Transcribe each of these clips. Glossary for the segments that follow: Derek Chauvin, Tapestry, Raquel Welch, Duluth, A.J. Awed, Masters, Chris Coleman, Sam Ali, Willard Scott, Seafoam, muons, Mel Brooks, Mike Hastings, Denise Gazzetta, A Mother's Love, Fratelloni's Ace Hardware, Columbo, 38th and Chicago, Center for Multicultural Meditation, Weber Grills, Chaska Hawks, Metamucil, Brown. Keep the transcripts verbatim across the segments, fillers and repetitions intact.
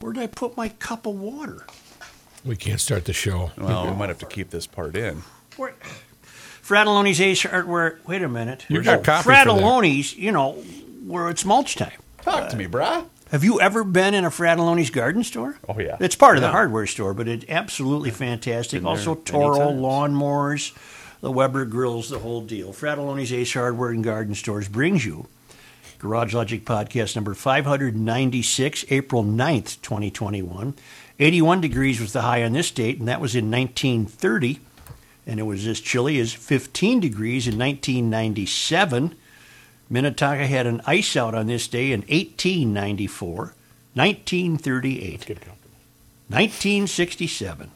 Where did I put my cup of water? We can't start the show. Well, we might have to keep this part in. Where? Fratelloni's Ace Hardware. Wait a minute. You got copy for that. Fratelloni's, you know, where it's mulch time. Talk uh, to me, brah. Have you ever been in a Fratelloni's Garden Store? Oh, yeah. It's part of yeah. the hardware store, but it's absolutely fantastic. Been also, Toro, lawnmowers, the Weber Grills, the whole deal. Fratelloni's Ace Hardware and Garden Stores brings you Garage Logic Podcast number five hundred ninety-six, April ninth, twenty twenty-one. eighty-one degrees was the high on this date, and that was in nineteen thirty. And it was as chilly as fifteen degrees in nineteen ninety-seven. Minnetonka had an ice out on this day in eighteen ninety-four, nineteen thirty-eight, nineteen sixty-seven,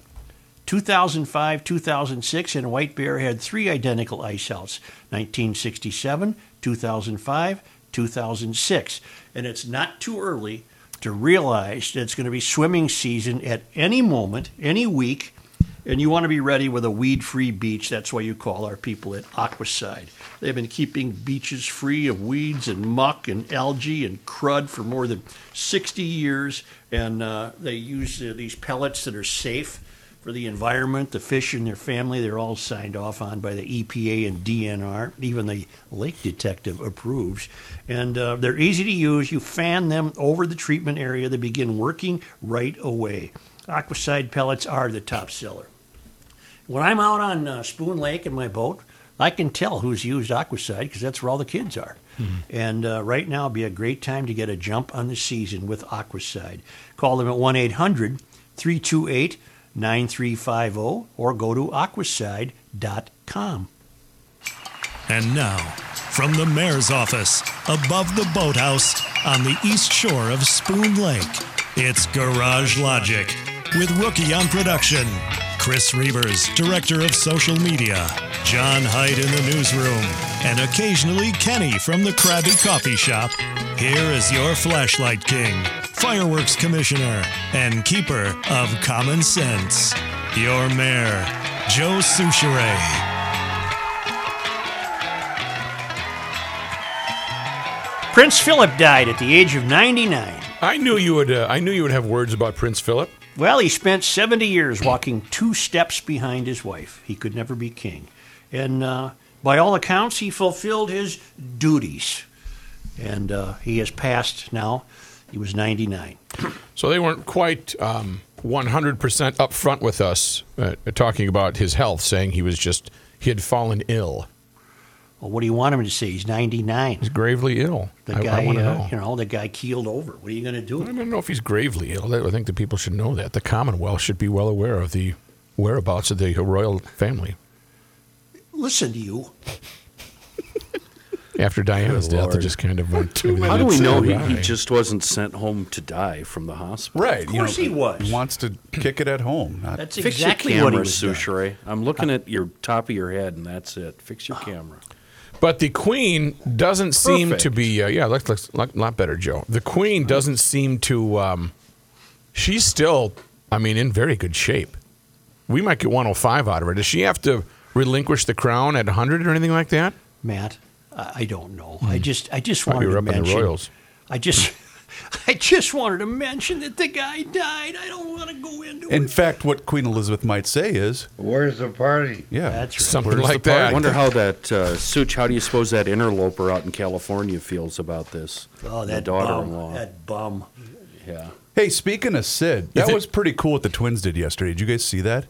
two thousand five, two thousand six, and White Bear had three identical ice outs, nineteen sixty-seven, two thousand five, two thousand six. And it's not too early to realize that it's going to be swimming season at any moment, any week, and you want to be ready with a weed-free beach. That's why you call our people at Aquaside. They've been keeping beaches free of weeds and muck and algae and crud for more than sixty years. And uh, they use uh, these pellets that are safe for the environment, the fish and their family. They're all signed off on by the E P A and D N R. Even the lake detective approves. And uh, they're easy to use. You fan them over the treatment area. They begin working right away. Aquaside pellets are the top seller. When I'm out on uh, Spoon Lake in my boat, I can tell who's used Aquaside because that's where all the kids are. Mm-hmm. And uh, right now would be a great time to get a jump on the season with Aquaside. Call them at one eight hundred three two eight nine three five zero or go to aquaside dot com. And now, from the mayor's office, above the boathouse on the east shore of Spoon Lake, it's Garage Logic with Rookie on production, Chris Reavers, director of social media, John Hyde in the newsroom, and occasionally Kenny from the Krabby Coffee Shop. Here is your flashlight king, fireworks commissioner, and keeper of common sense, your mayor, Joe Soucheray. Prince Philip died at the age of ninety-nine. I knew you would. Uh, I knew you would have words about Prince Philip. Well, he spent seventy years walking two steps behind his wife. He could never be king. And uh, by all accounts, he fulfilled his duties. And uh, he has passed now. He was ninety-nine. So they weren't quite um, one hundred percent up front with us uh, talking about his health, saying he was just, he had fallen ill. Well, what do you want him to say? He's ninety-nine. He's gravely ill. The I, guy, I uh, know. You know, the guy keeled over. What are you going to do? I don't know if he's gravely ill. I think the people should know that. The Commonwealth should be well aware of the whereabouts of the royal family. Listen to you. After Diana's death, it just kind of went to. How do we know he, he just wasn't sent home to die from the hospital? Right. Of course you know, he was. He wants to kick it at home. Not that's exactly camera, what he was doing. I'm looking at your top of your head, and that's it. Fix your camera. But the Queen doesn't seem Perfect. to be... Uh, yeah, looks, looks, looks a lot better, Joe. The Queen doesn't seem to... Um, she's still, I mean, in very good shape. We might get one oh five out of her. Does she have to relinquish the crown at one hundred or anything like that? Matt, I don't know. Mm. I just I just wanted to mention... the Royals. I just... I just wanted to mention that the guy died. I don't want to go into it. In fact, what Queen Elizabeth might say is, "Where's the party?" Yeah, that's right. Something Where's like that. I wonder how that uh, Such. How do you suppose that interloper out in California feels about this? Oh, that daughter-in-law. Bum, that bum. Yeah. Hey, speaking of Sid, that it, was pretty cool what the Twins did yesterday. Did you guys see that?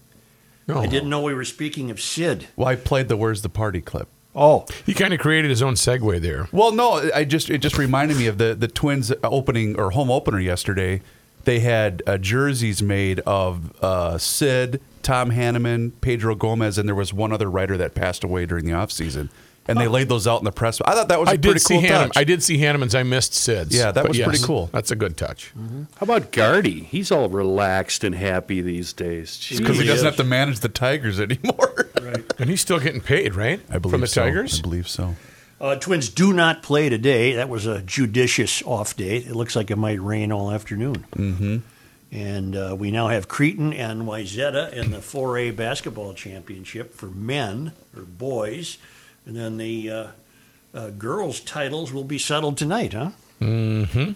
No, I didn't know we were speaking of Sid. Well, I played the "Where's the Party" clip. Oh, he kind of created his own segue there. Well, no, I just it just reminded me of the, the Twins opening or home opener yesterday. They had uh, jerseys made of uh, Sid, Tom Hanneman, Pedro Gomez, and there was one other writer that passed away during the offseason. And they laid those out in the press. I thought that was a I pretty cool Hanneman. touch. I did see Hanneman's. I missed Sid's. Yeah, that was yes, pretty cool. That's a good touch. Mm-hmm. How about Gardy? He's all relaxed and happy these days. Because he, he doesn't have to manage the Tigers anymore. Right. And he's still getting paid, right? I believe From the so. Tigers? I believe so. Uh, Twins do not play today. That was a judicious off day. It looks like it might rain all afternoon. Mm-hmm. And uh, we now have Cretin and Wyzetta in the four A basketball championship for men, or boys. And then the uh, uh, girls' titles will be settled tonight, huh? Mm-hmm.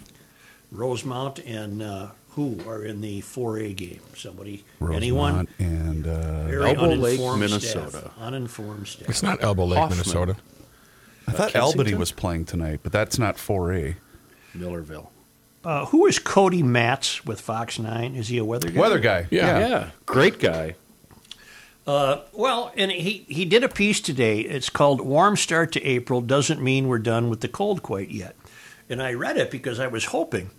Rosemount and uh, who are in the four A game? Somebody, Rosemount anyone? and uh, Elbow Lake, Minnesota. Staff, uninformed staff. It's not Elbow Lake, Hoffman. Minnesota. I uh, thought Kensington? Albany was playing tonight, but that's not four A. Millerville. Uh, who is Cody Matz with Fox nine? Is he a weather guy? Weather guy, yeah. Yeah, yeah. Great guy. Uh, well, and he, he did a piece today. It's called Warm Start to April Doesn't Mean We're Done with the Cold Quite Yet. And I read it because I was hoping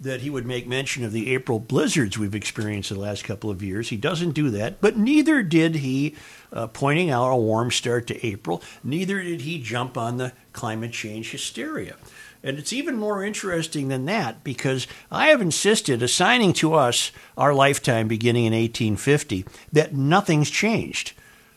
that he would make mention of the April blizzards we've experienced in the last couple of years. He doesn't do that, but neither did he, uh, pointing out a warm start to April, neither did he jump on the climate change hysteria. And it's even more interesting than that because I have insisted, assigning to us our lifetime beginning in eighteen fifty, that nothing's changed.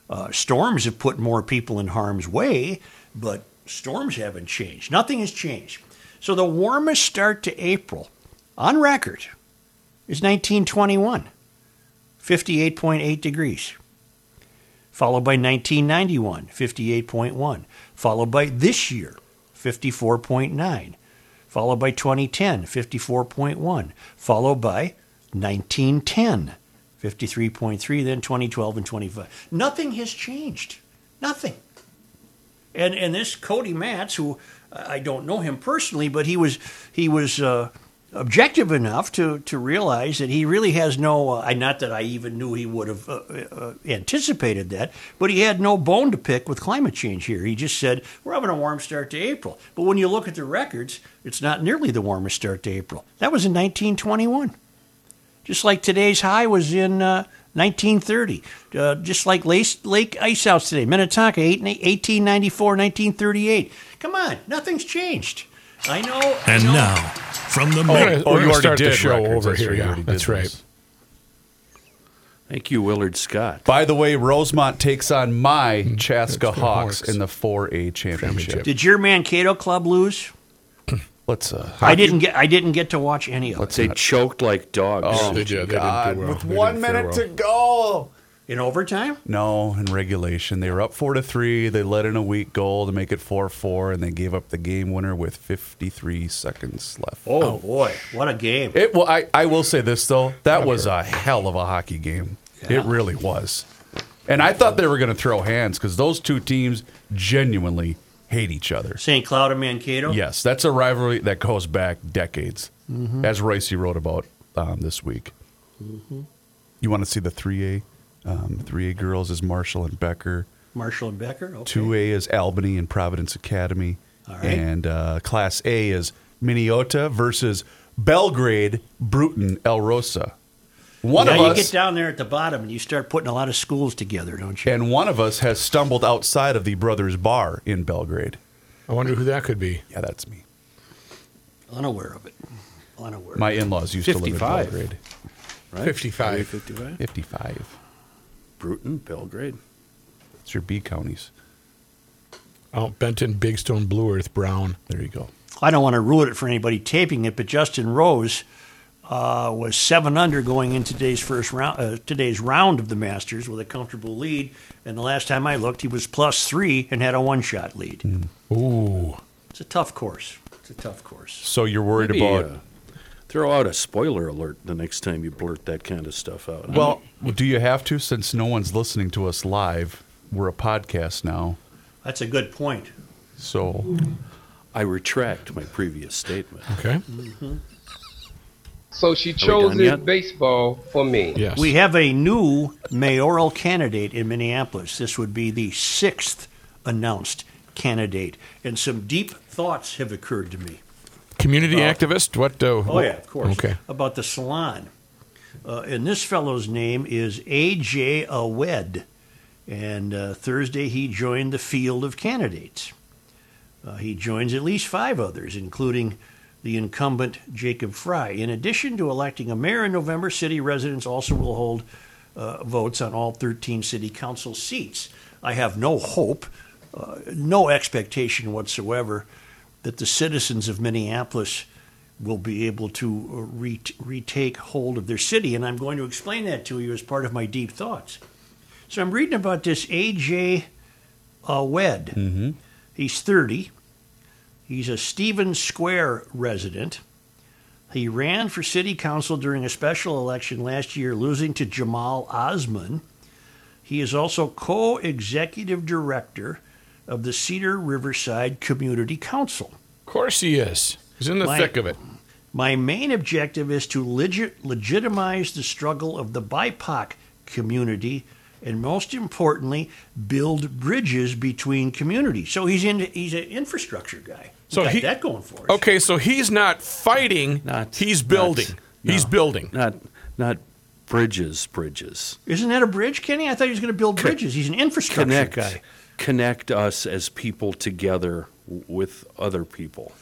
Uh, storms have put more people in harm's way, but storms haven't changed. Nothing has changed. So the warmest start to April on record is nineteen twenty-one, fifty-eight point eight degrees, followed by nineteen ninety-one, fifty-eight point one, followed by this year, fifty-four point nine, followed by twenty ten, fifty-four point one, followed by nineteen ten, fifty-three point three, then twenty twelve and twenty-five. Nothing has changed. Nothing. And and this Cody Matz, who I don't know him personally, but he was he was uh, objective enough to, to realize that he really has no, uh, not that I even knew he would have uh, uh, anticipated that, but he had no bone to pick with climate change here. He just said, we're having a warm start to April. But when you look at the records, it's not nearly the warmest start to April. That was in nineteen twenty-one. Just like today's high was in uh, nineteen thirty. Uh, just like lake, lake ice outs today. Minnetonka, eighteen ninety-four, nineteen thirty-eight. Come on, nothing's changed. I know. I and know. Now, from the middle. Oh, oh, you already start did the show records. Over here. Yeah, that's right. This. Thank you, Willard Scott. By the way, Rosemont takes on my mm-hmm. Chaska Hawks, Hawks in the four A championship. Did your Mankato club lose? Let's. Uh, I didn't get. I didn't get to watch any of it. Let's say choked like dogs. Oh, they did. God! They didn't do well. With they one minute well. to go. In overtime? No, in regulation. They were up four to three. They let in a weak goal to make it four four, and they gave up the game winner with fifty-three seconds left. Oh, oh. boy, what a game! It, well, I, I will say this though, that was a hell of a hockey game. Yeah. It really was, and I thought they were going to throw hands because those two teams genuinely hate each other. Saint Cloud and Mankato. Yes, that's a rivalry that goes back decades, mm-hmm. as Royce wrote about um, this week. Mm-hmm. You want to see the three A? Um, three A girls is Marshall and Becker. Marshall and Becker, okay. two A is Albany and Providence Academy. All right. And uh, Class A is Minnetonka versus Belgrade, Bruton, El Rosa. One yeah, of us, you get down there at the bottom and you start putting a lot of schools together, don't you? And one of us has stumbled outside of the Brothers Bar in Belgrade. I wonder who that could be. Yeah, that's me. Unaware of it. Unaware. My in-laws used fifty-five. To live in Belgrade. Right? fifty-five. fifty-five. fifty-five. Bruton, Belgrade. It's your B counties. Mount Benton, Big Stone, Blue Earth, Brown. There you go. I don't want to ruin it for anybody taping it, but Justin Rose uh, was seven under going in today's first round, uh, today's round of the Masters with a comfortable lead. And the last time I looked, he was plus three and had a one-shot lead. Mm. Ooh, it's a tough course. It's a tough course. So you're worried Maybe, about. Uh, Throw out a spoiler alert the next time you blurt that kind of stuff out. Well, I mean, do you have to? Since no one's listening to us live, we're a podcast now. That's a good point. So I retract my previous statement. Okay. Mm-hmm. So she chose baseball for me. Yes. We have a new mayoral candidate in Minneapolis. This would be the sixth announced candidate. And some deep thoughts have occurred to me. Community uh, activist? What? Uh, oh, yeah, of course. Okay. About the salon. Uh, and this fellow's name is A J. Awed. And uh, Thursday he joined the field of candidates. Uh, he joins at least five others, including the incumbent Jacob Fry. In addition to electing a mayor in November, city residents also will hold uh, votes on all thirteen city council seats. I have no hope, uh, no expectation whatsoever that the citizens of Minneapolis will be able to re- retake hold of their city. And I'm going to explain that to you as part of my deep thoughts. So I'm reading about this A J. Awed. Mm-hmm. He's thirty. He's a Stevens Square resident. He ran for city council during a special election last year, losing to Jamal Osman. He is also co-executive director of the Cedar Riverside Community Council. Of course he is. He's in the my, thick of it. My main objective is to legit, legitimize the struggle of the B I P O C community and, most importantly, build bridges between communities. So he's in, he's an infrastructure guy. He's so got he, that going for us. Okay, so he's not fighting. Not, he's building. Not, no, he's building. Not not bridges, bridges. Isn't that a bridge, Kenny? I thought he was going to build bridges. He's an infrastructure Connect. guy. Connect us as people together with other people.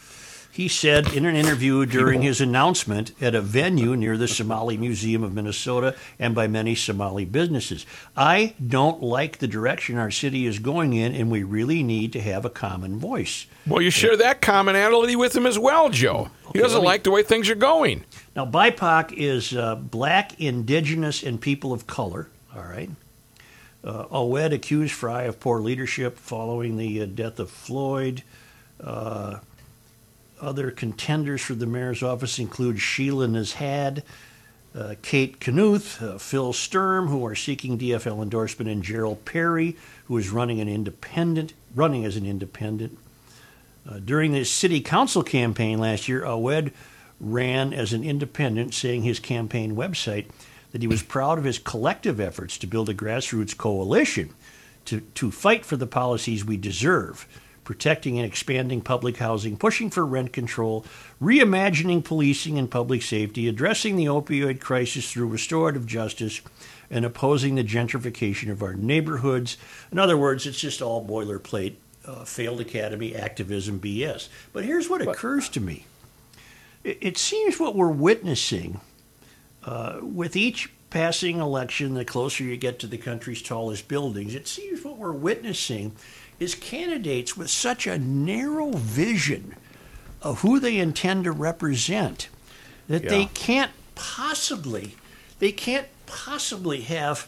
He said in an interview during his announcement at a venue near the Somali Museum of Minnesota and by many Somali businesses, I don't like the direction our city is going in, and we really need to have a common voice. Well, you share that commonality with him as well, Joe. He doesn't like the way things are going. Now, B I P O C is uh, Black, Indigenous, and people of color, all right? Uh, Awed accused Fry of poor leadership following the uh, death of Floyd. Uh, other contenders for the mayor's office include Sheila Nazhad, uh, Kate Knuth, uh, Phil Sturm, who are seeking D F L endorsement, and Gerald Perry, who is running an independent, running as an independent. Uh, during the city council campaign last year, Awed ran as an independent, saying his campaign website that he was proud of his collective efforts to build a grassroots coalition to, to fight for the policies we deserve, protecting and expanding public housing, pushing for rent control, reimagining policing and public safety, addressing the opioid crisis through restorative justice, and opposing the gentrification of our neighborhoods. In other words, it's just all boilerplate, uh, failed academy, activism, B S. But here's what occurs to me. It, it seems what we're witnessing Uh, with each passing election, the closer you get to the country's tallest buildings, it seems what we're witnessing is candidates with such a narrow vision of who they intend to represent that yeah. they can't possibly, they can't possibly have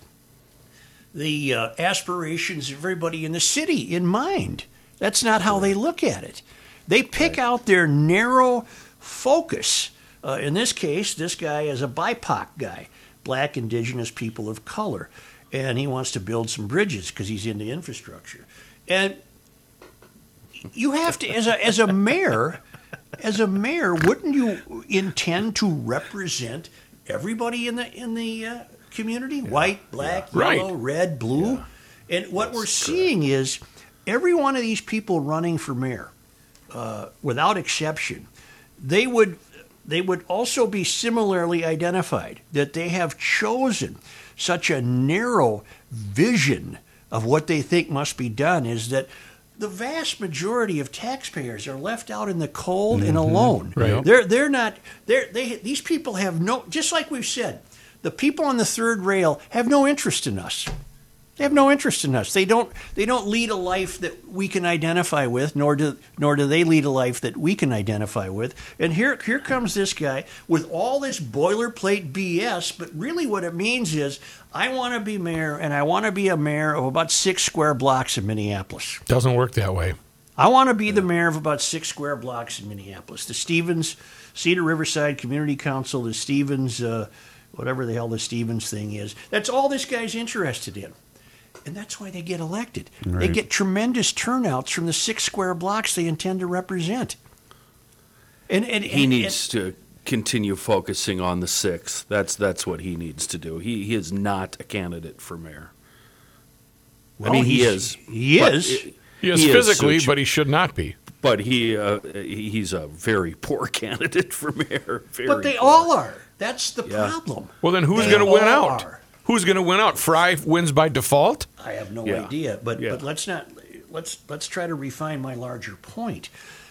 the uh, aspirations of everybody in the city in mind. That's not how they look at it. They pick right. out their narrow focus. Uh, in this case, this guy is a B I P O C guy, Black, Indigenous, people of color, and he wants to build some bridges because he's into infrastructure. And you have to, as a as a mayor, as a mayor, wouldn't you intend to represent everybody in the in the uh, community? Yeah. White, black, yeah. yellow, right. red, blue. Yeah. And what That's we're seeing correct. is every one of these people running for mayor, uh, without exception, they would. They would also be similarly identified, that they have chosen such a narrow vision of what they think must be done is that the vast majority of taxpayers are left out in the cold mm-hmm. and alone. Right. They're they're not they're they these people have no, just like we've said, the people on the third rail have no interest in us. They have no interest in us. They don't they don't lead a life that we can identify with, nor do nor do they lead a life that we can identify with. And here here comes this guy with all this boilerplate B S, but really what it means is I want to be mayor, and I want to be a mayor of about six square blocks in Minneapolis. Doesn't work that way. I want to be yeah. the mayor of about six square blocks in Minneapolis. The Stevens, Cedar Riverside Community Council, the Stevens, uh, whatever the hell the Stevens thing is. That's all this guy's interested in. And that's why they get elected. Right. They get tremendous turnouts from the six square blocks they intend to represent. And, and, and He needs and, to continue focusing on the six. That's that's what he needs to do. He, he is not a candidate for mayor. Well, I mean, he is. He is. It, he is he physically, is such, but he should not be. But he uh, he's a very poor candidate for mayor. Very but they poor. all are. That's the yeah. problem. Well, then who's going to win out? Are. Who's going to win out? Fry wins by default? I have no yeah. idea, but yeah. but let's not let's let's try to refine my larger point.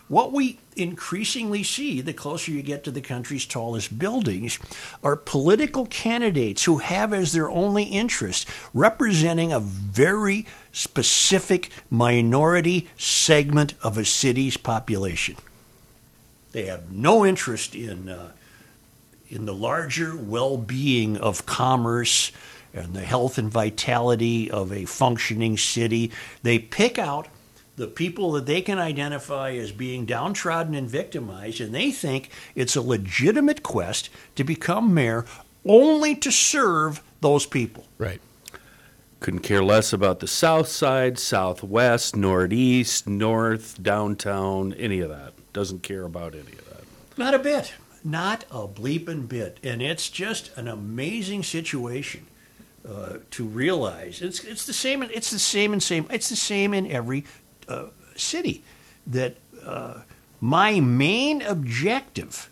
What we increasingly see, the closer you get to the country's tallest buildings, are political candidates who have as their only interest representing a very specific minority segment of a city's population. They have no interest in uh, in the larger well-being of commerce and the health and vitality of a functioning city. They pick out the people that they can identify as being downtrodden and victimized, and they think it's a legitimate quest to become mayor only to serve those people. Right. Couldn't care less about the south side, southwest, northeast, north, downtown, any of that. Doesn't care about any of that. Not a bit. Not a bleeping bit. And it's just an amazing situation uh, to realize. It's it's the same. It's the same and same. It's the same in every uh, city. That uh, my main objective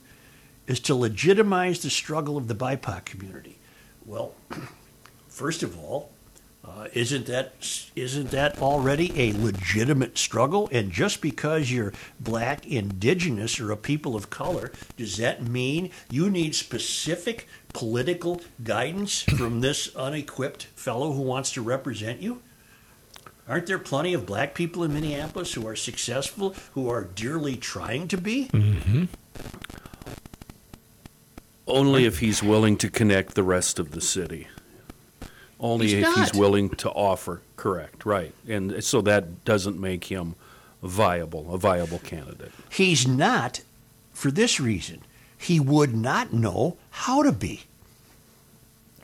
is to legitimize the struggle of the B I P O C community. Well, first of all, uh, isn't that isn't that already a legitimate struggle? And just because you're black, indigenous, or a people of color, does that mean you need specific political guidance from this unequipped fellow who wants to represent you? Aren't there plenty of black people in Minneapolis who are successful, who are dearly trying to be? Mm-hmm. Only if he's willing to connect the rest of the city. Only he's if not. he's willing to offer, correct, right. And so that doesn't make him viable, a viable candidate. He's not, for this reason. He would not know how to be.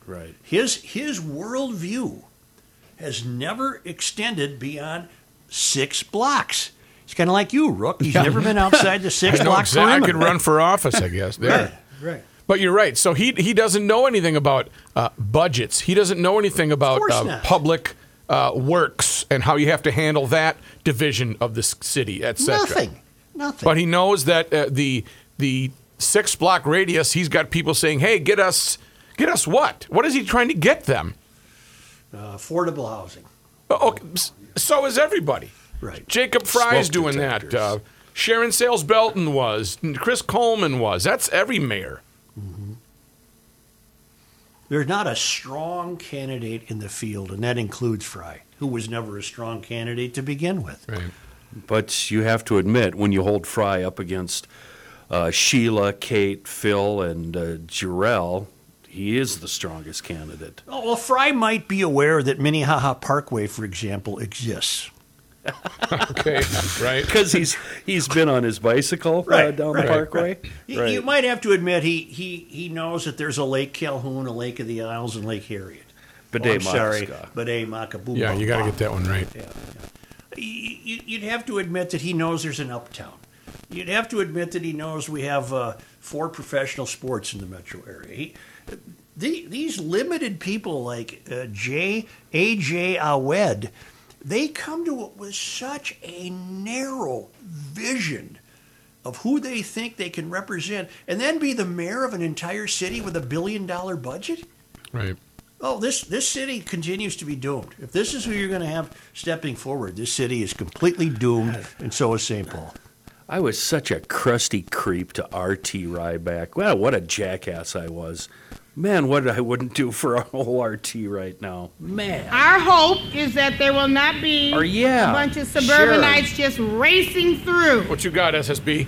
Right. His, his worldview has never extended beyond six blocks. It's kind of like you, Rook. He's yeah. never been outside the six blocks. Exactly. I could run for office, I guess. There. Right, right. But you're right. So he he doesn't know anything about uh, budgets. He doesn't know anything about uh, public uh, works and how you have to handle that division of the city, et cetera. Nothing, nothing. But he knows that uh, the the six block radius. He's got people saying, "Hey, get us, get us what? What is he trying to get them? Uh, affordable housing." Oh, so is everybody. Right. Jacob Fry's Smoke doing detectors. that. Uh, Sharon Sales Belton was. Chris Coleman was. That's every mayor. Mm-hmm. There's not a strong candidate in the field, and that includes Fry, who was never a strong candidate to begin with. Right. But you have to admit, when you hold Fry up against uh, Sheila, Kate, Phil, and uh, Jarrell, he is the strongest candidate. Oh, well, Fry might be aware that Minnehaha Parkway, for example, exists. Okay, right. Because he's he's been on his bicycle right, uh, down right, the parkway. Right. Right. You might have to admit he, he he knows that there's a Lake Calhoun, a Lake of the Isles, and Lake Harriet. Bidet oh, I'm Maka sorry, Bidet Makabu. Yeah, you got to get that one right. Yeah, yeah. You, you'd have to admit that he knows there's an uptown. You'd have to admit that he knows we have uh, four professional sports in the metro area. He, the, these limited people like uh, J, A J. Awed, they come to it with such a narrow vision of who they think they can represent and then be the mayor of an entire city with a billion dollar budget? Right. Oh, this, this city continues to be doomed. If this is who you're going to have stepping forward, this city is completely doomed, and so is Saint Paul. I was such a crusty creep to R T Ryback. Well, what a jackass I was. Man, what I wouldn't do for a whole R T right now. Man. Our hope is that there will not be or, yeah, a bunch of suburbanites sure. just racing through. What you got, S S B?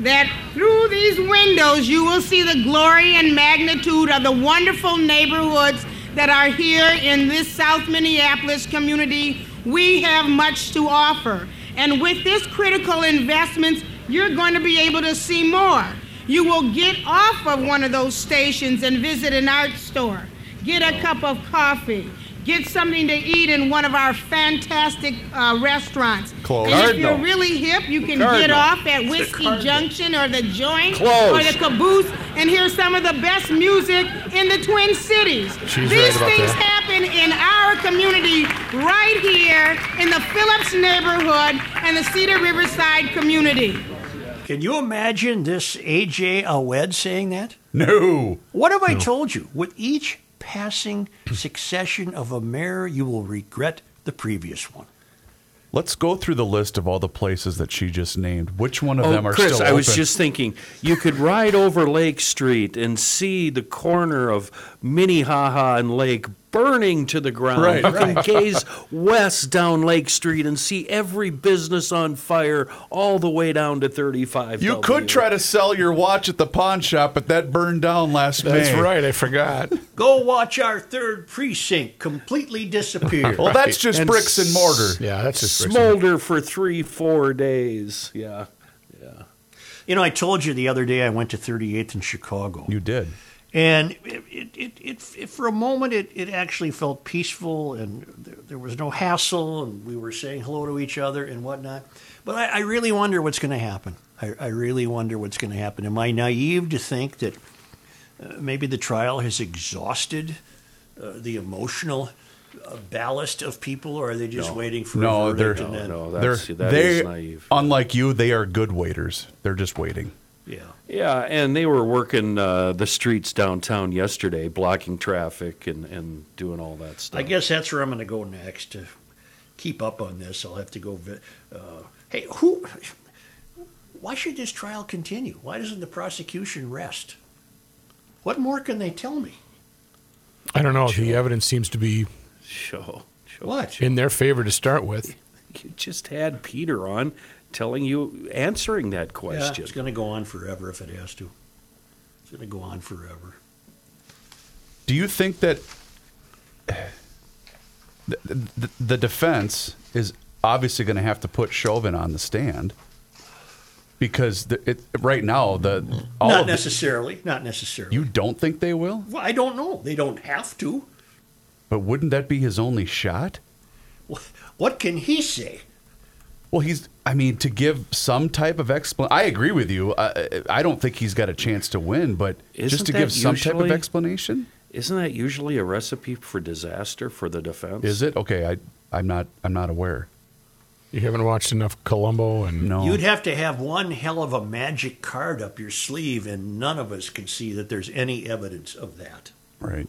That through these windows you will see the glory and magnitude of the wonderful neighborhoods that are here in this South Minneapolis community. We have much to offer. And with this critical investments, you're going to be able to see more. You will get off of one of those stations and visit an art store, get a cup of coffee, get something to eat in one of our fantastic uh, restaurants. Close. And if you're really hip, you can Cardinal. get off at Whiskey Junction or The Joint Close. or The Caboose and hear some of the best music in the Twin Cities. She's These right things happen in our community right here in the Phillips neighborhood and the Cedar Riverside community. Can you imagine this A J. Awed saying that? No. What have no. I told you? With each passing succession of a mayor, you will regret the previous one. Let's go through the list of all the places that she just named. Which one of oh, them are Chris, still open? I was just thinking, you could ride over Lake Street and see the corner of Minnehaha and Lake burning to the ground. Right, you right. can gaze west down Lake Street and see every business on fire all the way down to thirty-five. You w. could try to sell your watch at the pawn shop, but that burned down last May. That's right, I forgot. Go watch our third precinct completely disappear. Well, right. that's just and bricks and mortar. S- yeah, that's just smolder bricks and for three, four days. Yeah, yeah. You know, I told you the other day I went to thirty-eighth and Chicago. You did. And it, it, it, it, for a moment, it, it actually felt peaceful, and there, there was no hassle, and we were saying hello to each other and whatnot. But I, I really wonder what's going to happen. I, I really wonder what's going to happen. Am I naive to think that uh, maybe the trial has exhausted uh, the emotional uh, ballast of people, or are they just no. waiting for no, a verdict? They're, no, then, no, that's, they're, that they, is naive. Unlike you, they are good waiters. They're just waiting. Yeah, yeah, and they were working uh, the streets downtown yesterday, blocking traffic and, and doing all that stuff. I guess that's where I'm going to go next to keep up on this. I'll have to go. Uh, hey, who? Why should this trial continue? Why doesn't the prosecution rest? What more can they tell me? I don't know. Show. The evidence seems to be show. Show. What? in their favor to start with. You just had Peter on. Telling you, answering that question. Yeah, it's going to go on forever if it has to. It's going to go on forever. Do you think that the, the, the defense is obviously going to have to put Chauvin on the stand? Because the, it, right now, the all not necessarily, the, not necessarily. You don't think they will? Well, I don't know. They don't have to. But wouldn't that be his only shot? What can he say? Well, he's, I mean, to give some type of explanation. I agree with you. I, I don't think he's got a chance to win, but Isn't just to give usually, some type of explanation? Isn't that usually a recipe for disaster for the defense? Is it? Okay, I, I'm not I'm not aware. You haven't watched enough Columbo and... No. You'd have to have one hell of a magic card up your sleeve, and none of us can see that there's any evidence of that. Right.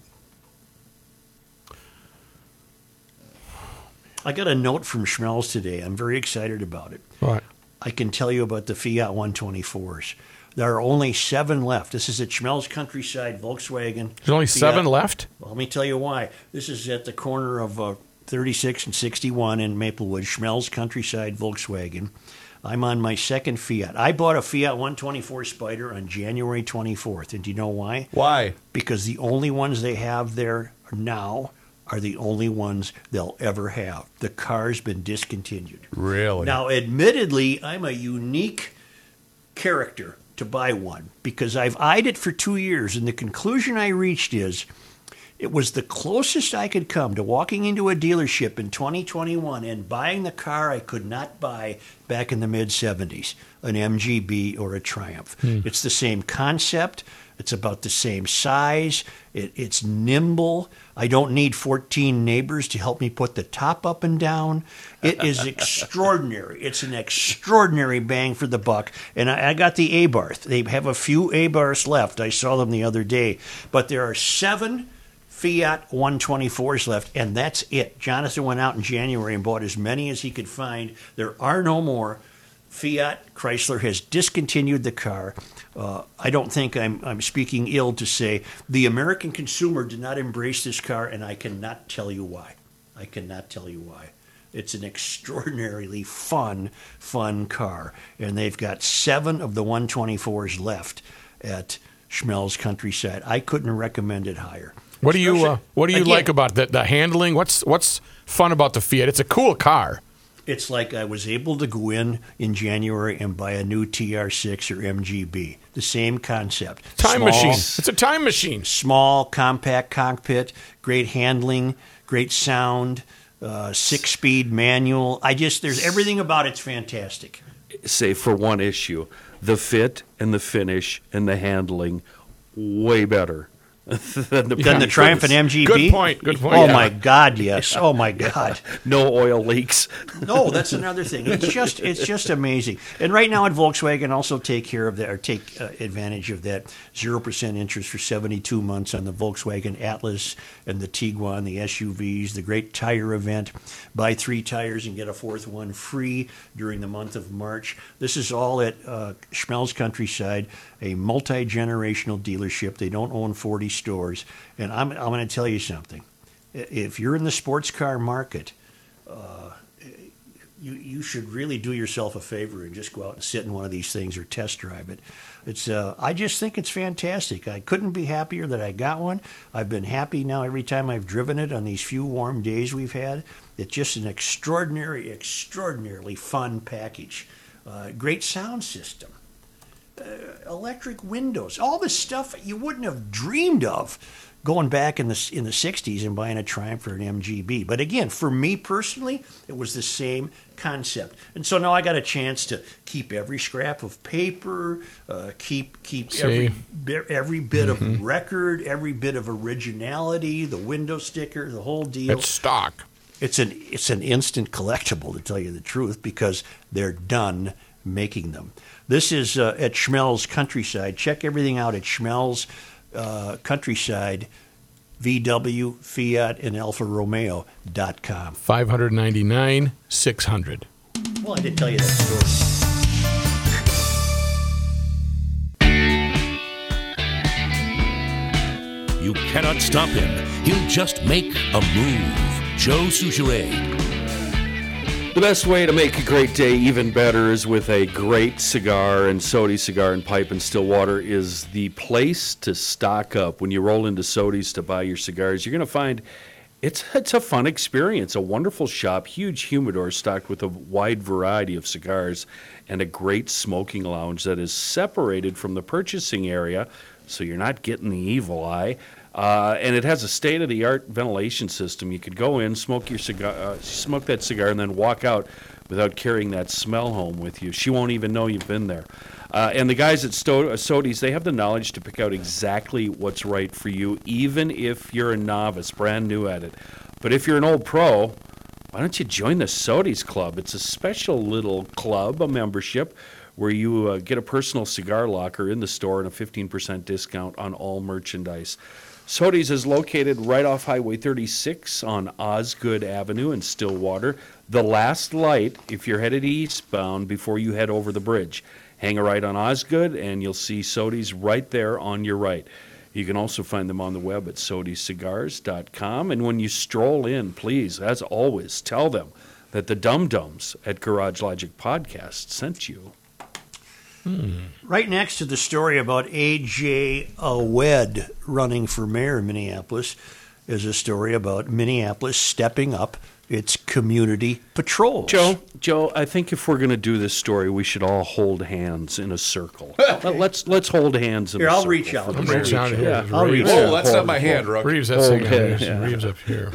I got a note from Schmelz today. I'm very excited about it. All right. I can tell you about the Fiat one twenty-fours. There are only seven left. This is at Schmelz Countryside Volkswagen. There's only Fiat. seven left? Well, let me tell you why. This is at the corner of uh, thirty-six and sixty-one in Maplewood, Schmelz Countryside Volkswagen. I'm on my second Fiat. I bought a Fiat one twenty-four Spider on January twenty-fourth. And do you know why? Why? Because the only ones they have there now are the only ones they'll ever have. The car's been discontinued. Really? Now, admittedly, I'm a unique character to buy one because I've eyed it for two years, and the conclusion I reached is it was the closest I could come to walking into a dealership in twenty twenty-one and buying the car I could not buy back in the mid-seventies, an M G B or a Triumph. Hmm. It's the same concept. It's about the same size. It, it's nimble. I don't need fourteen neighbors to help me put the top up and down. It is extraordinary. It's an extraordinary bang for the buck. And I, I got the Abarth. They have a few Abarths left. I saw them the other day. But there are seven Fiat one twenty-fours left, and that's it. Jonathan went out in January and bought as many as he could find. There are no more. Fiat Chrysler has discontinued the car. Uh, I don't think I'm, I'm speaking ill to say the American consumer did not embrace this car, and I cannot tell you why. I cannot tell you why. It's an extraordinarily fun, fun car. And they've got seven of the one twenty-fours left at Schmel's Countryside. I couldn't recommend it higher. What do you uh, What do you again, like about the, the handling? What's What's fun about the Fiat? It's a cool car. It's like I was able to go in in January and buy a new T R six or M G B. The same concept. Time small, machine. It's a time machine. Small, compact cockpit, great handling, great sound, uh, six-speed manual. I just there's everything about it's fantastic. Save for one issue, the fit and the finish and the handling, way better. than the, yeah, the Triumph and M G B? Good point. Good point. Oh, yeah. My God, yes. Yeah. Oh, my God. Yeah. No oil leaks. No, that's another thing. It's just it's just amazing. And right now at Volkswagen, also take care of that, or take uh, advantage of that zero percent interest for seventy-two months on the Volkswagen Atlas and the Tiguan, the S U Vs, the great tire event. Buy three tires and get a fourth one free during the month of March. This is all at uh, Schmel's Countryside, a multi-generational dealership. They don't own forty stores, and I'm I'm going to tell you something. If you're in the sports car market, uh, you you should really do yourself a favor and just go out and sit in one of these things or test drive it. It's uh, I just think it's fantastic. I couldn't be happier that I got one. I've been happy now every time I've driven it on these few warm days we've had. It's just an extraordinary, extraordinarily fun package. Uh, great sound system. Uh, electric windows, all this stuff you wouldn't have dreamed of going back in the in the sixties and buying a Triumph or an M G B. But again, for me personally, it was the same concept. And so now I got a chance to keep every scrap of paper, uh, keep keep See? every bit, every bit mm-hmm. of record, every bit of originality, the window sticker, the whole deal. It's stock. It's an it's an instant collectible, to tell you the truth, because they're done making them. This is uh, at Schmel's Countryside. Check everything out at Schmel's uh, Countryside, V W, Fiat, and Alfa Romeo dot com. five ninety-nine, six hundred. Well, I did tell you that story. You cannot stop him. He'll just make a move. Joe Soucheray. The best way to make a great day even better is with a great cigar, and Sodey Cigar and Pipe in Stillwater is the place to stock up. When you roll into Sodey's to buy your cigars, you're going to find it's, it's a fun experience, a wonderful shop, huge humidor stocked with a wide variety of cigars, and a great smoking lounge that is separated from the purchasing area, so you're not getting the evil eye. Uh, and it has a state-of-the-art ventilation system. You could go in, smoke your cigar, uh, smoke that cigar, and then walk out without carrying that smell home with you. She won't even know you've been there. Uh, and the guys at Sto- uh, Sodey's, they have the knowledge to pick out exactly what's right for you, even if you're a novice, brand new at it. But if you're an old pro, why don't you join the Sodey's Club? It's a special little club, a membership, where you uh, get a personal cigar locker in the store and a fifteen percent discount on all merchandise. Sodey's is located right off Highway thirty-six on Osgood Avenue in Stillwater. The last light, if you're headed eastbound, before you head over the bridge. Hang a right on Osgood, and you'll see Sodey's right there on your right. You can also find them on the web at Sodey Cigars dot com. And when you stroll in, please, as always, tell them that the Dum Dums at Garage Logic Podcast sent you. Right next to the story about A J. Awed running for mayor in Minneapolis is a story about Minneapolis stepping up its community patrols. Joe, Joe, I think if we're going to do this story, we should all hold hands in a circle. Okay. Let's let's hold hands in here, a I'll circle. Reach out. I'll reach out. Here. Yeah. I'll reach out. Oh, that's hold, not my hold, hand, Rook. Reeves, that's hold, hand. Yeah. Reeves up here.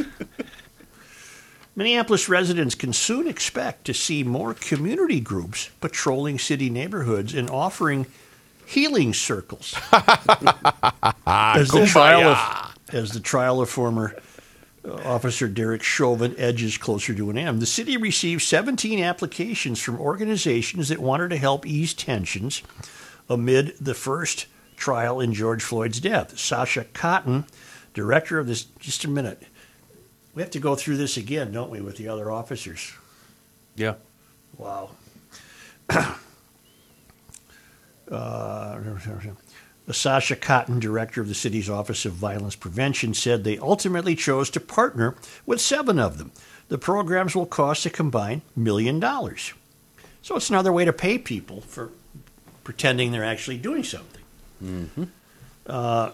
Minneapolis residents can soon expect to see more community groups patrolling city neighborhoods and offering healing circles. as, the trial of, as the trial of former uh, Officer Derek Chauvin edges closer to an end, the city received seventeen applications from organizations that wanted to help ease tensions amid the first trial in George Floyd's death. Sasha Cotton, director of this, just a minute. We have to go through this again, don't we, with the other officers? Yeah. Wow. uh, the Sasha Cotton, director of the city's Office of Violence Prevention, said they ultimately chose to partner with seven of them. The programs will cost a combined million dollars. So it's another way to pay people for pretending they're actually doing something. Mm-hmm. Uh,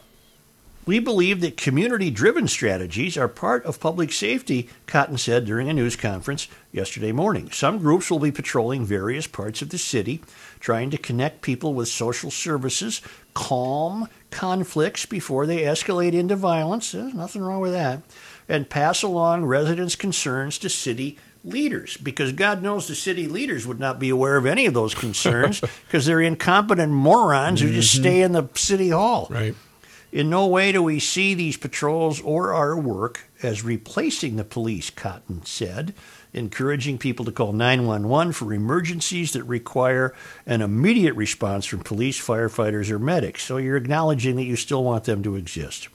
we believe that community-driven strategies are part of public safety, Cotton said during a news conference yesterday morning. Some groups will be patrolling various parts of the city, trying to connect people with social services, calm conflicts before they escalate into violence. There's nothing wrong with that. And pass along residents' concerns to city leaders, because God knows the city leaders would not be aware of any of those concerns because they're incompetent morons who mm-hmm. just stay in the city hall. Right. In no way do we see these patrols or our work as replacing the police, Cotton said, encouraging people to call nine one one for emergencies that require an immediate response from police, firefighters, or medics. So you're acknowledging that you still want them to exist.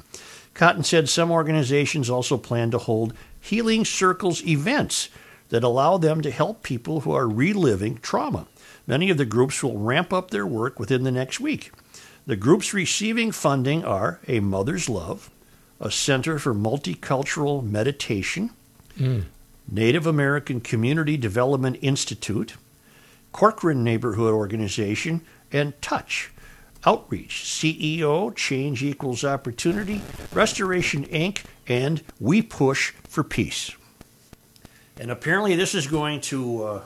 Cotton said some organizations also plan to hold healing circles events that allow them to help people who are reliving trauma. Many of the groups will ramp up their work within the next week. The groups receiving funding are A Mother's Love, a Center for Multicultural Meditation, mm. Native American Community Development Institute, Corcoran Neighborhood Organization, and Touch Outreach, C E O, Change Equals Opportunity, Restoration Incorporated, and We Push for Peace. And apparently this is going to uh,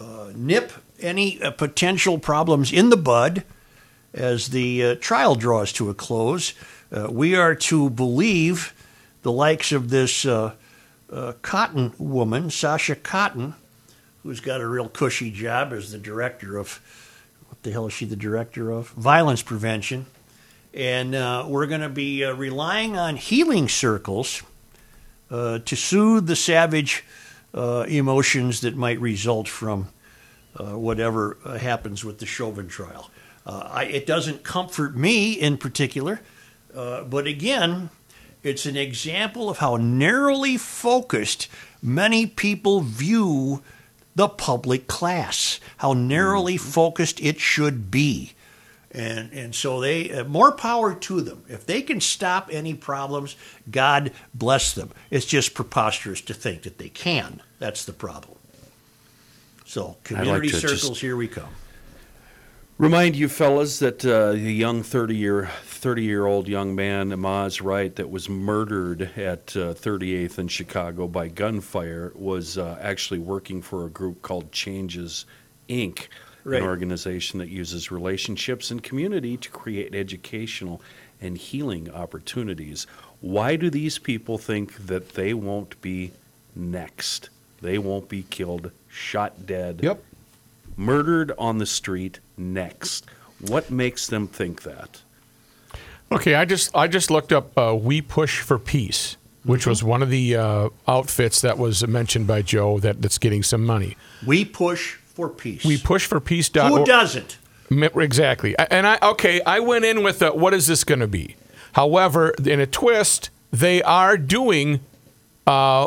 uh, nip any uh, potential problems in the bud as the uh, trial draws to a close. Uh, we are to believe the likes of this uh, uh, Cotton woman, Sasha Cotton, who's got a real cushy job as the director of, what the hell is she the director of? Violence Prevention. And uh, we're going to be uh, relying on healing circles Uh, to soothe the savage uh, emotions that might result from uh, whatever uh, happens with the Chauvin trial. Uh, I, it doesn't comfort me in particular, uh, but again, it's an example of how narrowly focused many people view the public class, how narrowly mm-hmm. focused it should be. And and so they uh, more power to them. If they can stop any problems, God bless them. It's just preposterous to think that they can. That's the problem. So community like circles, here we come. Remind you fellas that uh, the young thirty-year-old young man, Amaz Wright, that was murdered at uh, thirty-eighth and Chicago by gunfire was uh, actually working for a group called Changes, Incorporated, right. An organization that uses relationships and community to create educational and healing opportunities. Why do these people think that they won't be next? They won't be killed, shot dead, yep. murdered on the street next. What makes them think that? Okay, I just I just looked up uh, We Push for Peace, which mm-hmm. was one of the uh, outfits that was mentioned by Joe that, that's getting some money. We Push for Peace. We push for peace. Who doesn't? Exactly. And I okay, I went in with a, what is this going to be? However, in a twist, they are doing, uh,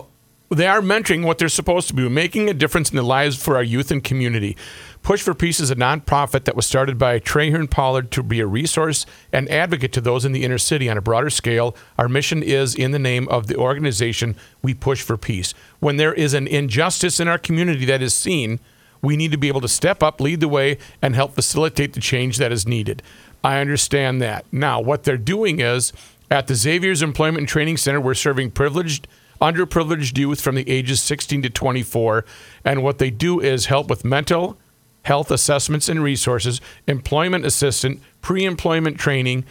they are mentoring what they're supposed to be, making a difference in the lives for our youth and community. Push for Peace is a nonprofit that was started by Traherne Pollard to be a resource and advocate to those in the inner city on a broader scale. Our mission is in the name of the organization, We Push for Peace. When there is an injustice in our community that is seen, we need to be able to step up, lead the way, and help facilitate the change that is needed. I understand that. Now, what they're doing is, at the Xavier's Employment and Training Center, we're serving privileged, underprivileged youth from the ages sixteen to twenty-four, and what they do is help with mental health assessments and resources, employment assistance, pre-employment training,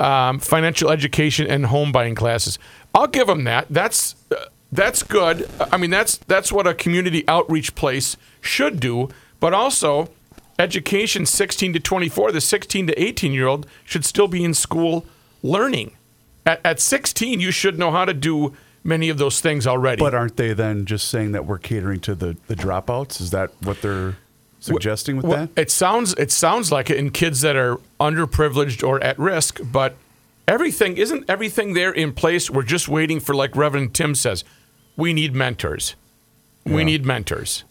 um, financial education, and home buying classes. I'll give them that. That's... Uh, That's good. I mean, that's that's what a community outreach place should do, but also education sixteen to twenty-four, the sixteen to eighteen-year-old should still be in school learning. At, at sixteen, you should know how to do many of those things already. But aren't they then just saying that we're catering to the, the dropouts? Is that what they're suggesting with well, that? It sounds, it sounds like it in kids that are underprivileged or at risk, but everything isn't everything there in place. We're just waiting for, like Reverend Tim says, we need mentors. Yeah. We need mentors.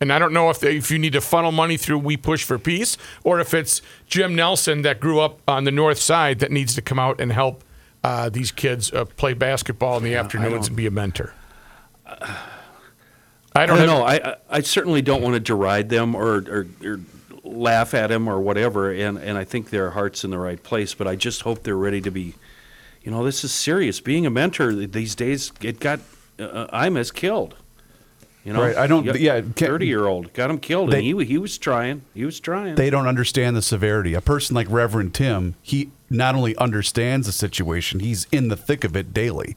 And I don't know if they, if you need to funnel money through We Push for Peace, or if it's Jim Nelson that grew up on the north side that needs to come out and help uh, these kids uh, play basketball in the yeah, afternoons and be a mentor. Uh, I don't, I don't have, know. I I certainly don't want to deride them or, or, or laugh at them or whatever, and, and I think their heart's in the right place, but I just hope they're ready to be, you know, this is serious. Being a mentor these days, it got uh, Imus killed. You know, right. I don't. Yeah, thirty-year-old got him killed, they, and he he was trying. He was trying. They don't understand the severity. A person like Reverend Tim, he not only understands the situation, he's in the thick of it daily.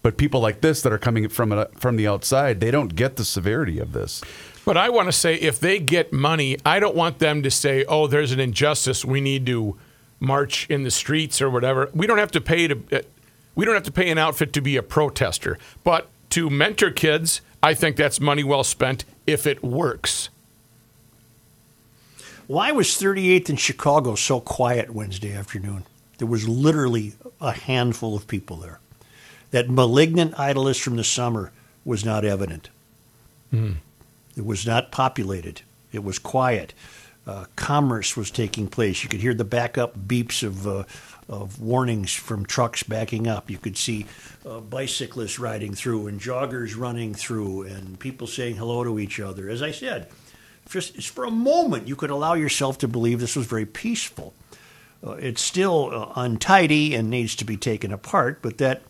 But people like this that are coming from from the outside, they don't get the severity of this. But I want to say, if they get money, I don't want them to say, "Oh, there's an injustice. We need to march in the streets or whatever." We don't have to pay to. We don't have to pay an outfit to be a protester, but to mentor kids. I think that's money well spent if it works. Why was thirty-eighth and Chicago so quiet Wednesday afternoon? There was literally a handful of people there. That malignant idleness from the summer was not evident. Mm. It was not populated. It was quiet. Uh, commerce was taking place. You could hear the backup beeps of uh, of warnings from trucks backing up. You could see uh, bicyclists riding through and joggers running through and people saying hello to each other. As I said, just for a moment, you could allow yourself to believe this was very peaceful. Uh, it's still uh, untidy and needs to be taken apart, but that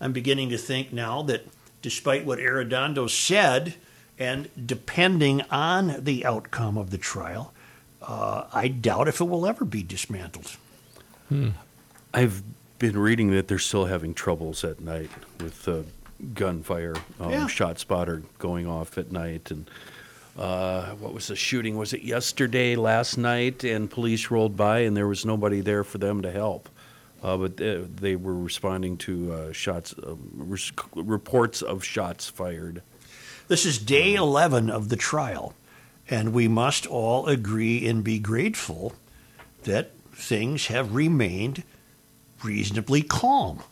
I'm beginning to think now that despite what Arredondo said and depending on the outcome of the trial, uh, I doubt if it will ever be dismantled. Hmm. I've been reading that they're still having troubles at night with uh, gunfire, um, yeah. shot spotter going off at night. And uh, what was the shooting? Was it yesterday, last night? And police rolled by and there was nobody there for them to help. Uh, but they, they were responding to uh, shots, uh, res- reports of shots fired. This is day eleven of the trial. And we must all agree and be grateful that things have remained reasonably calm.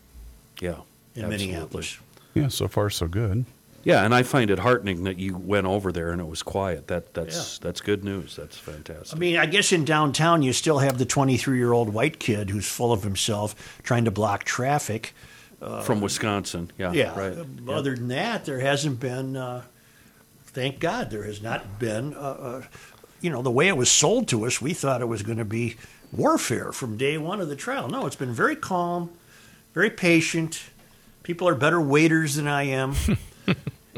Yeah. In absolutely. Minneapolis. Yeah, so far so good. Yeah, and I find it heartening that you went over there and it was quiet. That that's yeah. that's good news. That's fantastic. I mean, I guess in downtown you still have the twenty-three-year-old white kid who's full of himself trying to block traffic. Uh, From Wisconsin, yeah. Yeah. Right. Other yeah. than that, there hasn't been, uh, thank God, there has not been, uh, uh, you know, the way it was sold to us, we thought it was going to be warfare from day one of the trial. No, it's been very calm, very patient. People are better waiters than I am.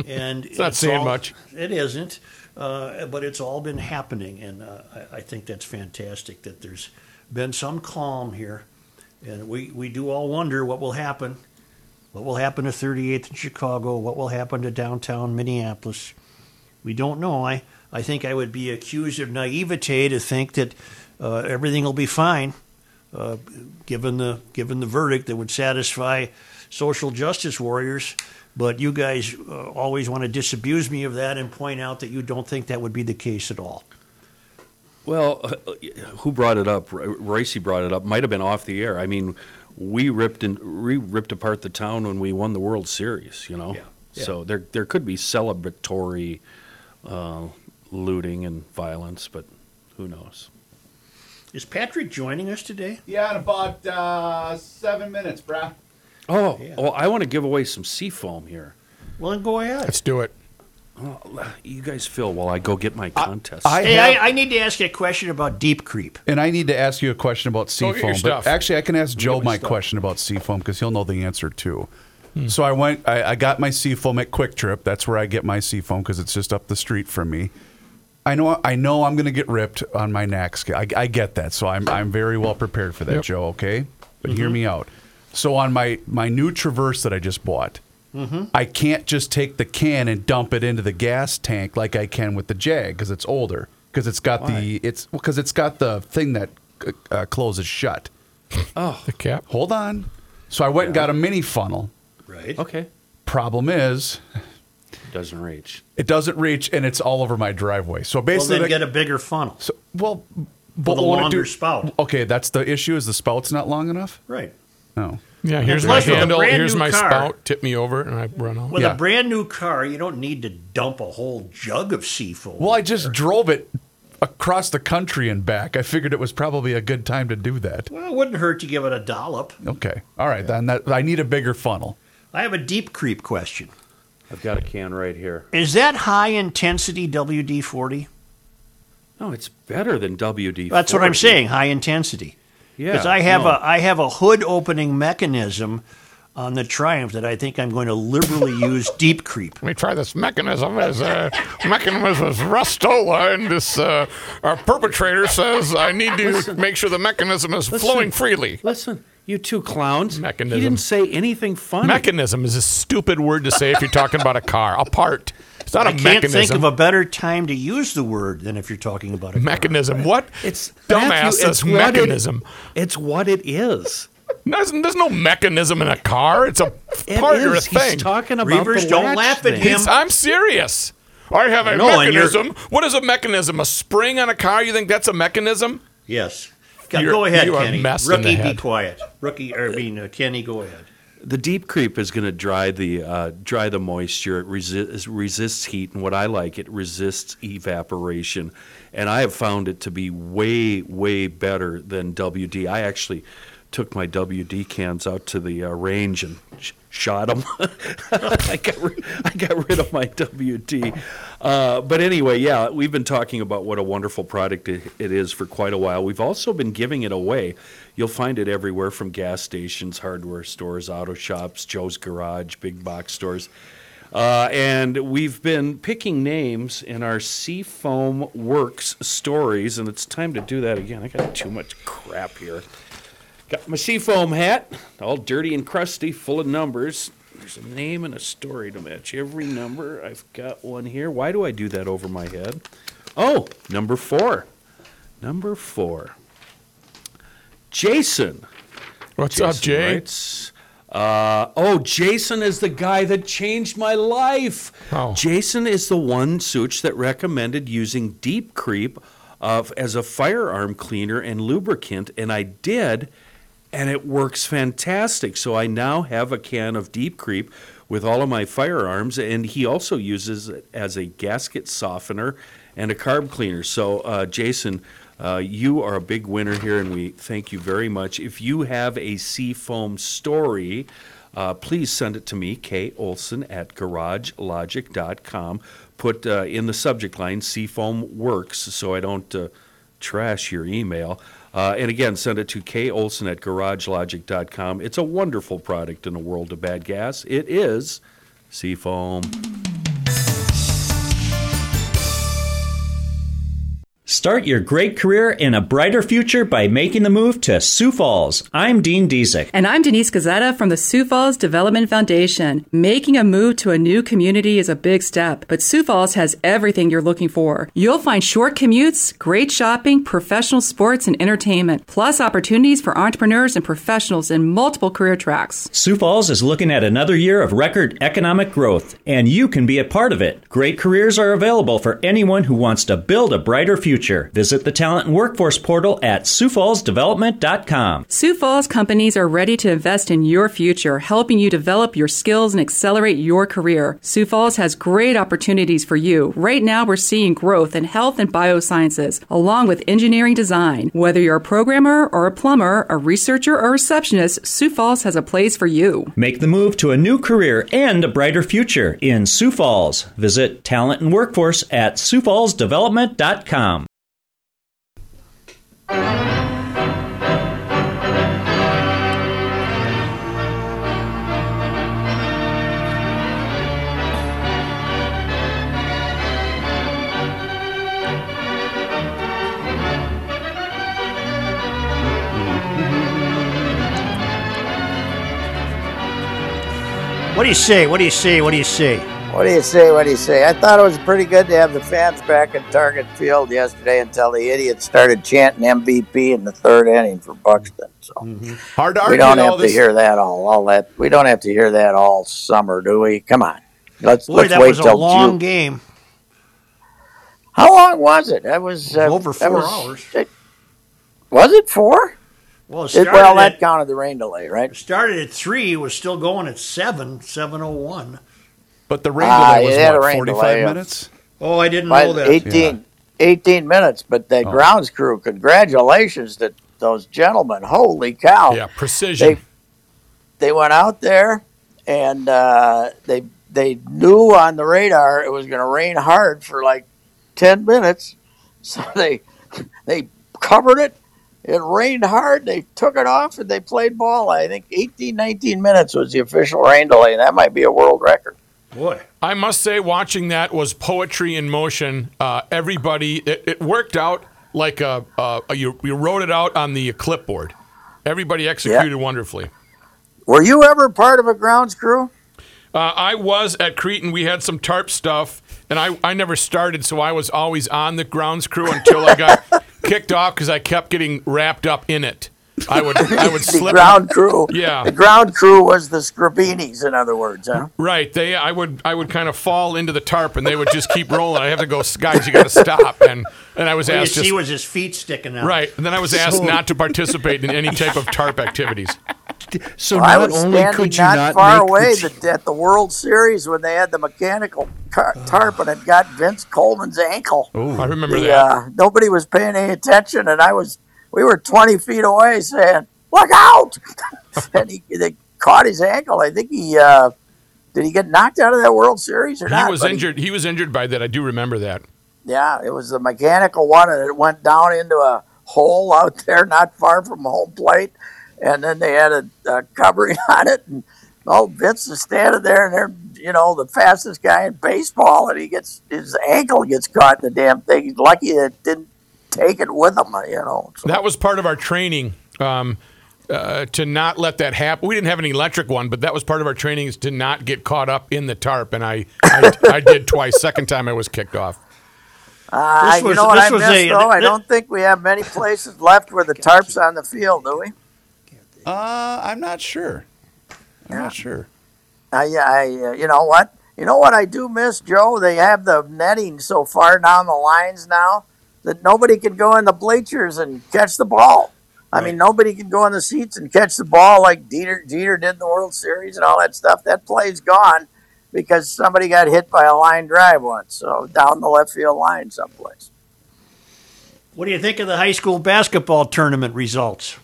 And it's not it's saying all, much. It isn't, uh, but it's all been happening, and uh, I, I think that's fantastic that there's been some calm here. And we, we do all wonder what will happen. What will happen to thirty-eighth in Chicago? What will happen to downtown Minneapolis? We don't know. I, I think I would be accused of naivete to think that Uh, everything will be fine, uh, given the given the verdict that would satisfy social justice warriors. But you guys uh, always want to disabuse me of that and point out that you don't think that would be the case at all. Well, uh, who brought it up? Ricey brought it up. Might have been off the air. I mean, we ripped and we ripped apart the town when we won the World Series. You know, yeah. Yeah. So there there could be celebratory uh, looting and violence, but who knows. Is Patrick joining us today? Yeah, in about uh, seven minutes, brah. Oh, yeah. Well, I want to give away some seafoam here. Well, then go ahead. Let's do it. Oh, you guys fill while I go get my contest. I, I hey, have, I, I need to ask you a question about deep creep. And I need to ask you a question about seafoam. But actually, I can ask Joe my stuff. question about seafoam because he'll know the answer, too. Hmm. So I went. I, I got my seafoam at Quick Trip. That's where I get my seafoam because it's just up the street from me. I know I know I'm going to get ripped on my N A C S. I, I get that, so I'm I'm very well prepared for that, yep. Joe, okay? But mm-hmm. hear me out. So on my, my new Traverse that I just bought, mm-hmm. I can't just take the can and dump it into the gas tank like I can with the Jag because it's older, because it's got Why? the it's because it's got the thing that uh, closes shut. Oh, the cap. Hold on. So I went yeah. and got a mini funnel. Right. Okay. Problem is, doesn't reach. It doesn't reach, and it's all over my driveway. So basically, well, then get a bigger funnel. So, well, but with a longer do, spout. Okay, that's the issue: is the spout's not long enough? Right. Oh. Yeah, here's Unless my handle, here's my car. spout, tip me over, and I run off. With yeah. a brand new car, you don't need to dump a whole jug of seafoam. Well, I just there. drove it across the country and back. I figured it was probably a good time to do that. Well, it wouldn't hurt to give it a dollop. Okay. All right, yeah. then that, I need a bigger funnel. I have a deep creep question. I've got a can right here. Is that high-intensity W D forty? No, it's better than W D forty. That's what I'm saying, high-intensity. Because yeah, I have no. a I have a hood opening mechanism on the Triumph that I think I'm going to liberally use deep creep. Let me try this mechanism. As uh, mechanism is Rustola, and this uh, our perpetrator says I need to listen, make sure the mechanism is listen, flowing freely. Listen, you two clowns. Mechanism. He didn't say anything funny. Mechanism is a stupid word to say if you're talking about a car. A part. It's not a I can't mechanism. think of a better time to use the word than if you're talking about a mechanism. Car, right? What? It's dumbass. Matthew, it's mechanism. What it, it's what it is. No, there's no mechanism in a car. It's a it part is. or a He's thing. He's talking about Reavers, the don't laugh at him. He's, I'm serious. I have a no, mechanism. What is a mechanism? A spring on a car? You think that's a mechanism? Yes. God, go ahead, you Kenny. Are Rookie, be quiet. Rookie, I mean, uh, Kenny, go ahead. The deep creep is going to dry the uh, dry the moisture. It resi- resists heat, and what I like, it resists evaporation. And I have found it to be way, way better than W D. I actually took my W D cans out to the uh, range and sh- shot them. I got ri- I got rid of my W D. Uh, but anyway, yeah, we've been talking about what a wonderful product it is for quite a while. We've also been giving it away. You'll find it everywhere from gas stations, hardware stores, auto shops, Joe's Garage, big box stores. Uh, and we've been picking names in our Seafoam Works stories, and it's time to do that again. I got too much crap here. Got my seafoam hat, all dirty and crusty, full of numbers. There's a name and a story to match every number. I've got one here. Why do I do that over my head? Oh, number four. Number four. Jason. What's Jason up, Jay? Writes, uh, oh, Jason is the guy that changed my life. Oh. Jason is the one, Such, that recommended using Deep Creep uh, as a firearm cleaner and lubricant, and I did. And it works fantastic. So I now have a can of Deep Creep with all of my firearms, and he also uses it as a gasket softener and a carb cleaner. So, uh, Jason, uh, you are a big winner here, and we thank you very much. If you have a seafoam story, uh, please send it to me, K Olson at garage logic dot com. Put uh, in the subject line, Seafoam Works, so I don't uh, trash your email. Uh, and again, send it to K Olson at garage logic dot com. It's a wonderful product in a world of bad gas. It is Seafoam. Start your great career in a brighter future by making the move to Sioux Falls. I'm Dean Desick. And I'm Denise Gazzetta from the Sioux Falls Development Foundation. Making a move to a new community is a big step, but Sioux Falls has everything you're looking for. You'll find short commutes, great shopping, professional sports, and entertainment, plus opportunities for entrepreneurs and professionals in multiple career tracks. Sioux Falls is looking at another year of record economic growth, and you can be a part of it. Great careers are available for anyone who wants to build a brighter future. Future. Visit the Talent and Workforce portal at Sioux Falls Development dot com. Sioux Falls companies are ready to invest in your future, helping you develop your skills and accelerate your career. Sioux Falls has great opportunities for you. Right now, we're seeing growth in health and biosciences, along with engineering design. Whether you're a programmer or a plumber, a researcher or receptionist, Sioux Falls has a place for you. Make the move to a new career and a brighter future in Sioux Falls. Visit Talent and Workforce at Sioux Falls Development dot com. What do you say? What do you say? What do you say? What do you say? What do you say? I thought it was pretty good to have the fans back at Target Field yesterday until the idiots started chanting M V P in the third inning for Buxton. So mm-hmm. Hard to argue. We don't have to hear that all. All that we don't have to hear that all summer, do we? Come on, let's Boy, let's that wait was till a long June. Game. How long was it? That was, uh, it was over four that was, hours. It, was it four? Well, it started it, well that at, counted the rain delay, right? It started at three. It was still going at seven, seven oh one. But the rain uh, delay was, what, forty-five minutes? Oh, I didn't By know that. eighteen, yeah. eighteen minutes, but the oh. grounds crew, congratulations to those gentlemen. Holy cow. Yeah, precision. They, they went out there, and uh, they they knew on the radar it was going to rain hard for like ten minutes. So they they covered it. It rained hard. They took it off, and they played ball. I think eighteen, nineteen minutes was the official rain delay, and that might be a world record. Boy. I must say watching that was poetry in motion. Uh, everybody, it, it worked out like a, a, a, you, you wrote it out on the clipboard. Everybody executed yeah. wonderfully. Were you ever part of a grounds crew? Uh, I was at Cretin. We had some tarp stuff, and I, I never started, so I was always on the grounds crew until I got kicked off because I kept getting wrapped up in it. I would I would slip. The ground crew. Yeah. The ground crew was the Scribinis, in other words, huh? Right. They I would I would kind of fall into the tarp and they would just keep rolling. I have to go, guys, you gotta stop. And and I was well, asked you see just, was his feet sticking out. Right. And then I was asked so, not to participate in any type of tarp activities. So well, not I was only could you not, not far make away the t- at the World Series when they had the mechanical tar- tarp and it got Vince Coleman's ankle. Oh, I remember the, that. Uh, nobody was paying any attention and I was We were twenty feet away saying, look out! And he, they caught his ankle. I think he, uh, did he get knocked out of that World Series or he not? Was injured, he, he was injured by that. I do remember that. Yeah, it was the mechanical one, and it went down into a hole out there not far from home plate. And then they had a, a covering on it. And oh, Vince is standing there, and they're, you know, the fastest guy in baseball, and he gets his ankle gets caught in the damn thing. He's lucky it didn't take it with them, you know. So. That was part of our training um, uh, to not let that happen. We didn't have an electric one, but that was part of our training is to not get caught up in the tarp, and I I, I did twice. Second time I was kicked off. Uh, was, you know what I missed, a, though? I don't think we have many places left where the tarp's on the field, do we? Uh, I'm not sure. I'm yeah. not sure. I, I, uh, you know what? You know what I do miss, Joe? They have the netting so far down the lines now that nobody can go in the bleachers and catch the ball. I right. mean, nobody can go in the seats and catch the ball like Jeter, Jeter did in the World Series and all that stuff. That play's gone because somebody got hit by a line drive once, so down the left field line someplace. What do you think of the high school basketball tournament results?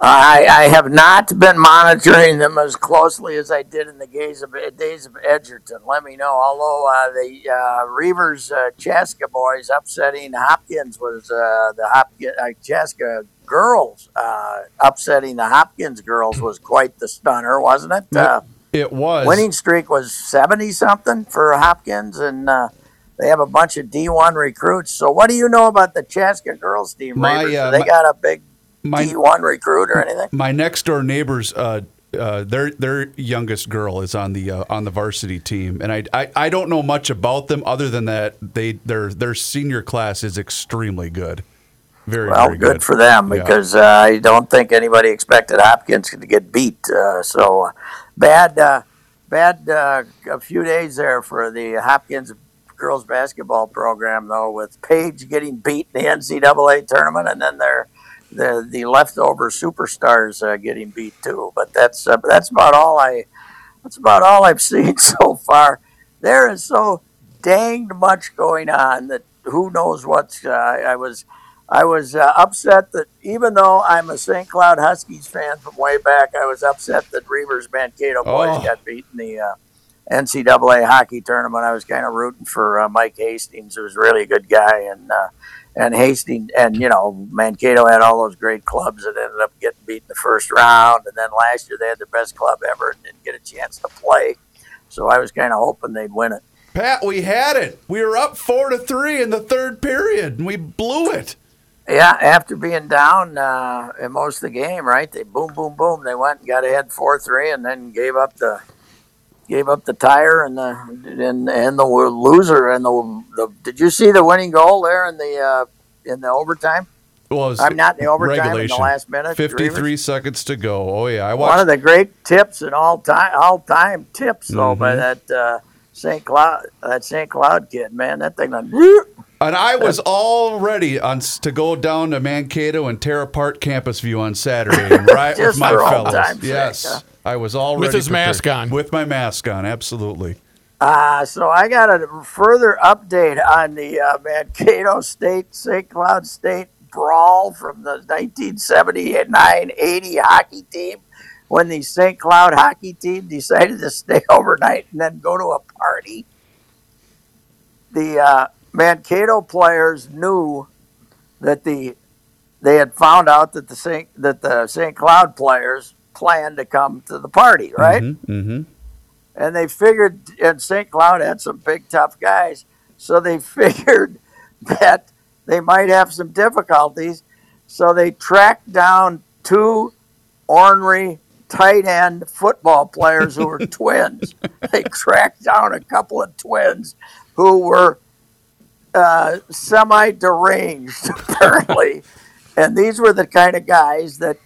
I, I have not been monitoring them as closely as I did in the days of, days of Edgerton. Let me know. Although uh, the uh, Reavers uh, Chaska boys upsetting Hopkins was uh, the Hopkins uh, Chaska girls uh, upsetting the Hopkins girls was quite the stunner, wasn't it? Uh, it was. Winning streak was seventy something for Hopkins, and uh, they have a bunch of D one recruits. So, what do you know about the Chaska girls team? My, Reavers? Uh, they my- got a big. My, D one recruit or anything? My next door neighbor's, uh, uh, their their youngest girl is on the uh, on the varsity team, and I, I I don't know much about them other than that they their their senior class is extremely good. Very well, very good. good for them yeah. because uh, I don't think anybody expected Hopkins to get beat. Uh, so uh, bad uh, bad uh, a few days there for the Hopkins girls basketball program though, with Page getting beat in the N C double A tournament, and then they're the the leftover superstars uh, getting beat too, but that's uh, that's about all I that's about all I've seen so far. There is so danged much going on that who knows what's. Uh, I was I was uh, upset that even though I'm a Saint Cloud Huskies fan from way back, I was upset that Reavers Mankato boys oh. got beat in the uh, N C double A hockey tournament. I was kind of rooting for uh, Mike Hastings, who's really a good guy, and. Uh, And Hastings, and, you know, Mankato had all those great clubs that ended up getting beat in the first round. And then last year they had their best club ever and didn't get a chance to play. So I was kind of hoping they'd win it. Pat, we had it. We were up four to three in the third period, and we blew it. Yeah, after being down uh, in most of the game, right? They boom, boom, boom. They went and got ahead four three and then gave up the – Gave up the tire and the and, and the loser and the, the did you see the winning goal there in the uh, in the overtime? Well, I'm not in the overtime regulation. In the last minute. fifty-three Reavers. Seconds to go. Oh yeah, I watched one of the great tips and all time all time tips mm-hmm. though by that uh, Saint Cloud that Saint Cloud kid, man. That thing went And I was all ready on, to go down to Mankato and tear apart Campus View on Saturday and riot with my fellows. Time, yes, right, yeah. I was all with ready. With his prepared. Mask on. With my mask on, absolutely. Uh, so I got a further update on the uh, Mankato State, Saint Cloud State brawl from the nineteen seventy-nine eighty hockey team when the Saint Cloud hockey team decided to stay overnight and then go to a party. The uh, Mankato players knew that the they had found out that the Saint, that the Saint Cloud players planned to come to the party, right? Mm-hmm, mm-hmm. And they figured, and Saint Cloud had some big, tough guys, so they figured that they might have some difficulties. So they tracked down two ornery tight end football players who were twins. They tracked down a couple of twins who were uh, semi-deranged, apparently. And these were the kind of guys that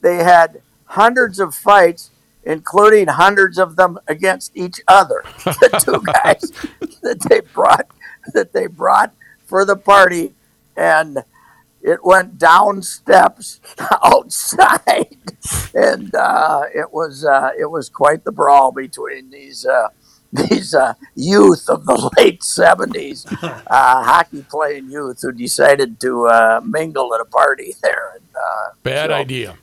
they had hundreds of fights, including hundreds of them against each other. The two guys that they brought that they brought for the party, and it went down steps outside, and uh, it was uh, it was quite the brawl between these uh, these uh, youth of the late seventies, uh, hockey playing youth who decided to uh, mingle at a party there. And, uh, Bad so, idea.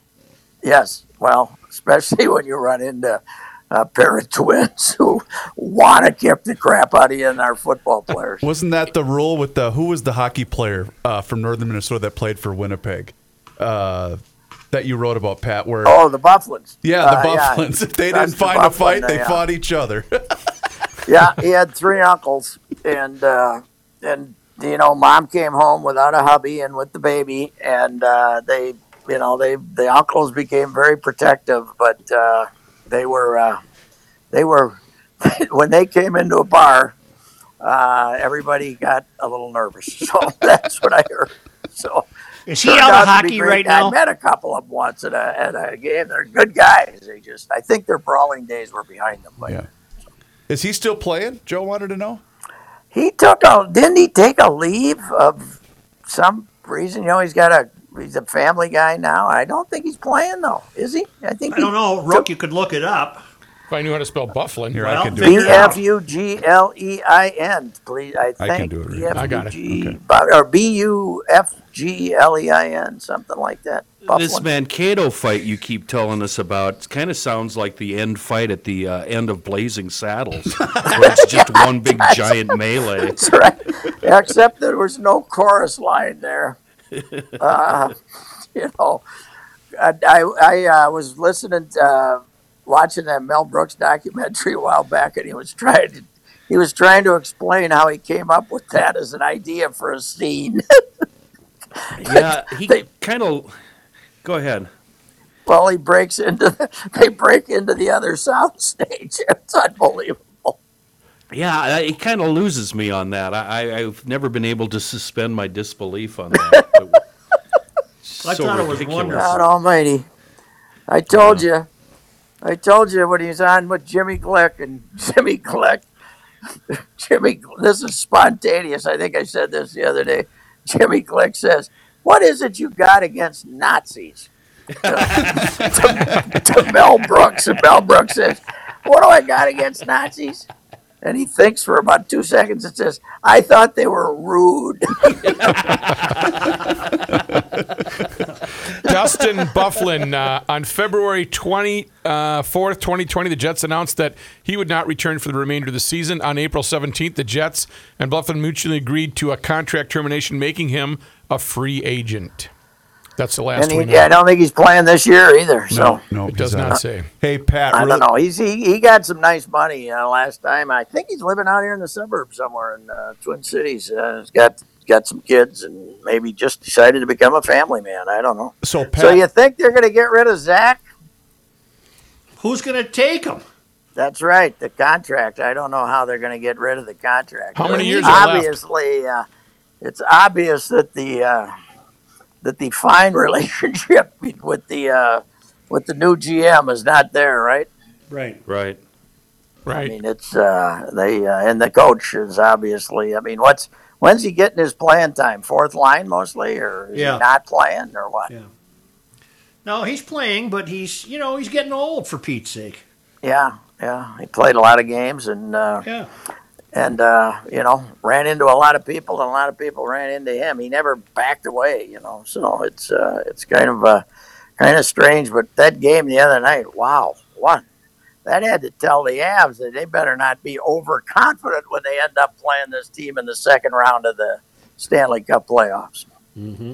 Yes. Well, especially when you run into a pair of twins who want to kick the crap out of you and our football players. Wasn't that the rule with the, who was the hockey player uh, from northern Minnesota that played for Winnipeg uh, that you wrote about, Pat? Where Oh, the Bufflins. Yeah, the uh, Bufflins. Yeah, they didn't find Bufflin, a fight, they yeah. fought each other. Yeah, he had three uncles, and, uh, and you know, Mom came home without a hubby and with the baby, and uh, they... You know, they the uncles became very protective, but uh, they were uh, they were when they came into a bar, uh, everybody got a little nervous. So that's what I heard. So is he out of hockey right now? I met a couple of them once at a, at a game. They're good guys. They just I think their brawling days were behind them. Like, yeah. So. Is he still playing? Joe wanted to know. He took a didn't he take a leave of some reason? You know, he's got a. He's a family guy now. I don't think he's playing, though. Is he? I think I don't know. Rook, you could look it up. If I knew how to spell Bufflin, here, well, I could do it. B F U G L E I N, please. I think I can do it. Right now. I got it. Okay. Or B U F G L E I N, something like that. Bufflin. This Mankato fight you keep telling us about kind of sounds like the end fight at the uh, end of Blazing Saddles, where it's just yeah, one big giant melee. That's right. Except there was no chorus line there. uh, you know, I I uh, was listening, to, uh, watching that Mel Brooks documentary a while back, and he was trying to he was trying to explain how he came up with that as an idea for a scene. Yeah, he kind of. Go ahead. Well, he breaks into the, they break into the other soundstage. It's unbelievable. Yeah, it kind of loses me on that. I, I've never been able to suspend my disbelief on that. So I thought ridiculous. It was wonderful. God almighty. I told yeah. you. I told you when he's on with Jimmy Glick, and Jimmy Glick, Jimmy, this is spontaneous. I think I said this the other day. Jimmy Glick says, "What is it you got against Nazis?" to, to Mel Brooks. And Mel Brooks says, "What do I got against Nazis?" And he thinks for about two seconds and says, "I thought they were rude." Dustin Bufflin, uh, on February twenty-fourth, twenty twenty, the Jets announced that he would not return for the remainder of the season. On April seventeenth, the Jets and Bufflin mutually agreed to a contract termination, making him a free agent. That's the last one. Yeah, I don't think he's playing this year either. So no, no, it does not say. Hey, Pat. I don't know. He's he, he got some nice money uh, last time. I think he's living out here in the suburbs somewhere in uh, Twin Cities. Uh, he's got got some kids and maybe just decided to become a family man. I don't know. So, Pat, so you think they're going to get rid of Zach? Who's going to take him? That's right. The contract. I don't know how they're going to get rid of the contract. How many years are left? Obviously, uh, it's obvious that the. Uh, that the fine relationship with the uh, with the new G M is not there, right? Right, right, right. I mean, it's uh, they uh, and the coach is obviously. I mean, what's When's he getting his playing time? Fourth line mostly, or is yeah. he not playing, or what? Yeah. No, he's playing, but he's, you know, he's getting old, for Pete's sake. Yeah, yeah. He played a lot of games and, uh, yeah. and uh, you know, ran into a lot of people, and a lot of people ran into him. He never backed away, you know. So it's uh, it's kind of uh, kind of strange. But that game the other night, wow, what? That had to tell the Avs that they better not be overconfident when they end up playing this team in the second round of the Stanley Cup playoffs. Mm-hmm.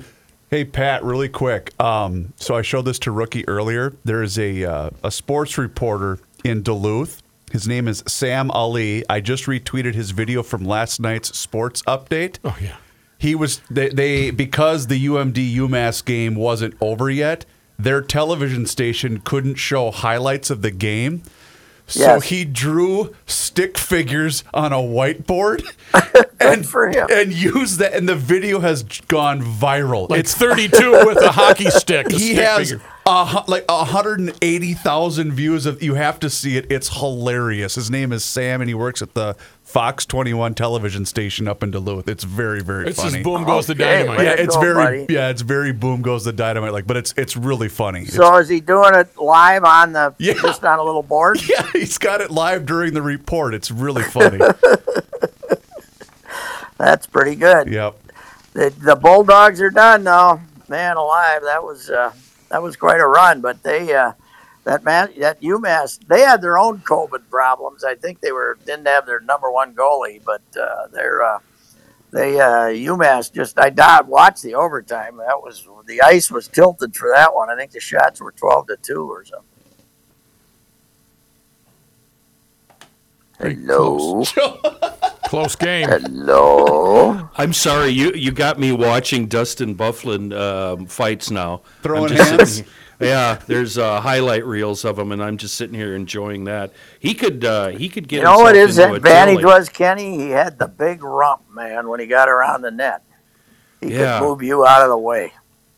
Hey, Pat, really quick. Um, so I showed this to Rookie earlier. There is a uh, a sports reporter in Duluth. His name is Sam Ali. I just retweeted his video from last night's sports update. Oh, yeah. He was, they, they because the U M D UMass game wasn't over yet, their television station couldn't show highlights of the game. So yes. he drew stick figures on a whiteboard and, for him. and used that, and the video has gone viral. Like it's thirty-two with a hockey stick. A he stick has figure. A, like one hundred eighty thousand views. Of you have to see it. It's hilarious. His name is Sam, and he works at the Fox twenty-one television station up in Duluth. It's very, very it's funny. It's just boom goes okay, the dynamite. Yeah, it's go, very buddy. yeah, it's very boom goes the dynamite. Like, but it's it's really funny. So it's, is he doing it live on the yeah. just on a little board? Yeah, he's got it live during the report. It's really funny. That's pretty good. Yep. The, the Bulldogs are done though. Man alive, that was uh, that was quite a run, but they. Uh, That man, that UMass, they had their own COVID problems. I think they were didn't have their number one goalie, but uh, they're uh, they uh, UMass just. I died, watched the overtime. That was the ice was tilted for that one. I think the shots were twelve to two or something. Very Hello, close. Close game. Hello. I'm sorry, you you got me watching Dustin Byfuglien um, fights now. Throwing hands. Yeah, there's uh, highlight reels of him, and I'm just sitting here enjoying that. He could, uh, he could get. You know what his advantage was, Kenny? He had the big rump, man. When he got around the net, he yeah. could move you out of the way.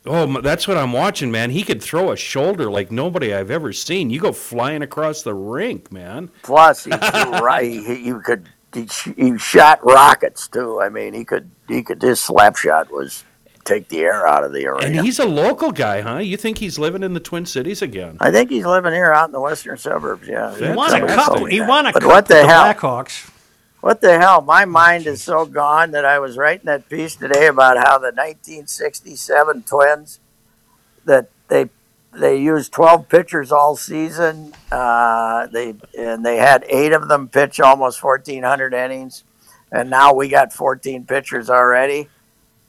Oh, that's what I'm watching, man. He could throw a shoulder like nobody I've ever seen. You go flying across the rink, man. Plus, he right, you could. He, he shot rockets too. I mean, he could. He could. His slap shot was. Take the air out of the arena. And he's a local guy, huh? You think he's living in the Twin Cities again? I think he's living here out in the western suburbs, yeah. He won a cup. He won a cup with the Blackhawks. What the hell? My mind is so gone that I was writing that piece today about how the nineteen sixty-seven Twins, that they they used twelve pitchers all season, uh, they and they had eight of them pitch almost fourteen hundred innings, and now we got fourteen pitchers already.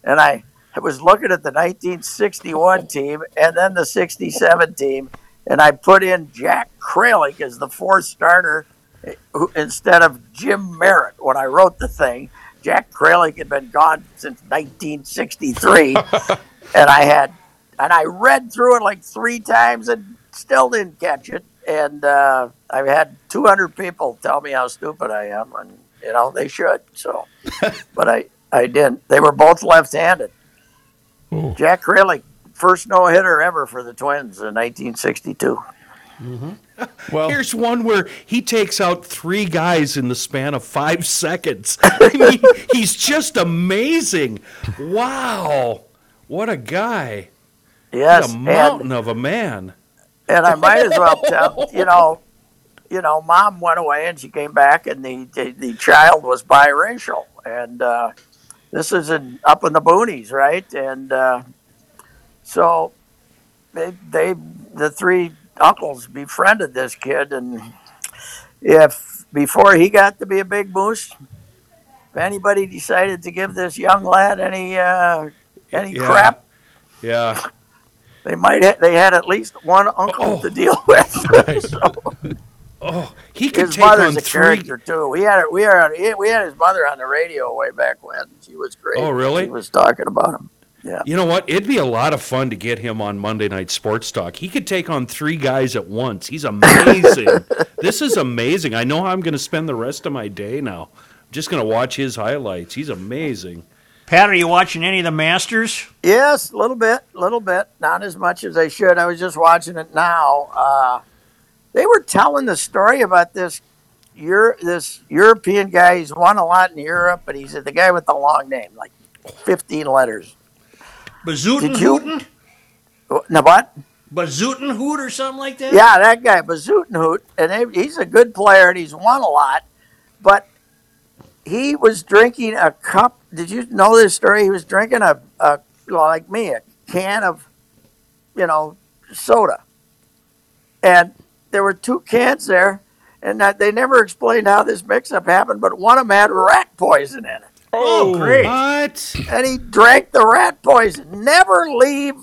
And I... I was looking at the nineteen sixty-one team and then the sixty-seven team, and I put in Jack Kralik as the fourth starter instead of Jim Merritt when I wrote the thing. Jack Kralik had been gone since nineteen sixty-three, and I had and I read through it like three times and still didn't catch it. And uh, I've had two hundred people tell me how stupid I am, and you know they should. So, but I I didn't. They were both left-handed. Ooh. Jack Kralik, first no-hitter ever for the Twins in nineteen sixty-two. Mm-hmm. Well, here's one where he takes out three guys in the span of five seconds. I mean, he's just amazing. Wow. What a guy. Yes. What a mountain and, of a man. And I might as well tell, you know, you know, Mom went away and she came back and the, the, the child was biracial. And, uh, This is in, up in the boonies, right? And uh, so they, they, the three uncles befriended this kid. And if before he got to be a big moose, if anybody decided to give this young lad any uh, any yeah. crap, yeah, they might ha- they had at least one uncle oh. to deal with. Right. so. Oh, he could his take mother's on a three. Character too. We had we had we had his mother on the radio way back when. She was great. Oh, really? She was talking about him. Yeah. You know what? It'd be a lot of fun to get him on Monday Night Sports Talk. He could take on three guys at once. He's amazing. This is amazing. I know how I'm going to spend the rest of my day now. I'm just going to watch his highlights. He's amazing. Pat, are you watching any of the Masters? Yes, a little bit, a little bit. Not as much as I should. I was just watching it now. Uh, They were telling the story about this Euro, this European guy. He's won a lot in Europe, but he's the guy with the long name, like fifteen letters. Bazootin Hooten? No, what? Bazootin Hoot or something like that? Yeah, that guy, Bazootin Hoot. And he's a good player, and he's won a lot. But he was drinking a cup. Did you know this story? He was drinking, a, a like me, a can of, you know, soda. And there were two cans there, and that they never explained how this mix-up happened, but one of them had rat poison in it. Oh, great. What? And he drank the rat poison. Never leave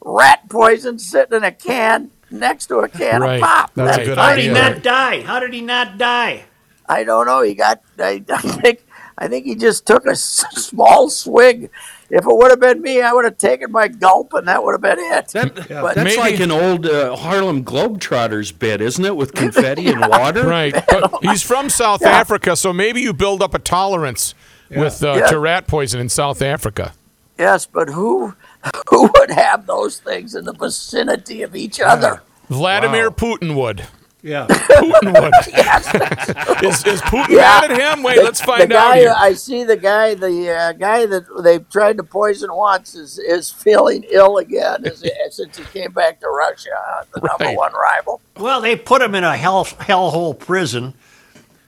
rat poison sitting in a can next to a can right. of pop. That's, That's a good How idea. Did he not die? How did he not die? I don't know. He got, I, I think I think he just took a s- small swig. If it would have been me, I would have taken my gulp, and that would have been it. That, yeah, but that's maybe, like an old uh, Harlem Globetrotters bit, isn't it, with confetti yeah, and water? Right. But he's from South yeah. Africa, so maybe you build up a tolerance. Yeah. With uh, yeah. to rat poison in South Africa. Yes, but who who would have those things in the vicinity of each yeah. other? Vladimir wow. Putin would. Yeah, Putin would. Yes, is, is Putin yeah. mad at him? Wait, the, let's find the guy, out. Here. I see the guy, the uh, guy that they tried to poison once is, is feeling ill again as, since he came back to Russia, the right. number one rival. Well, they put him in a hell hellhole prison.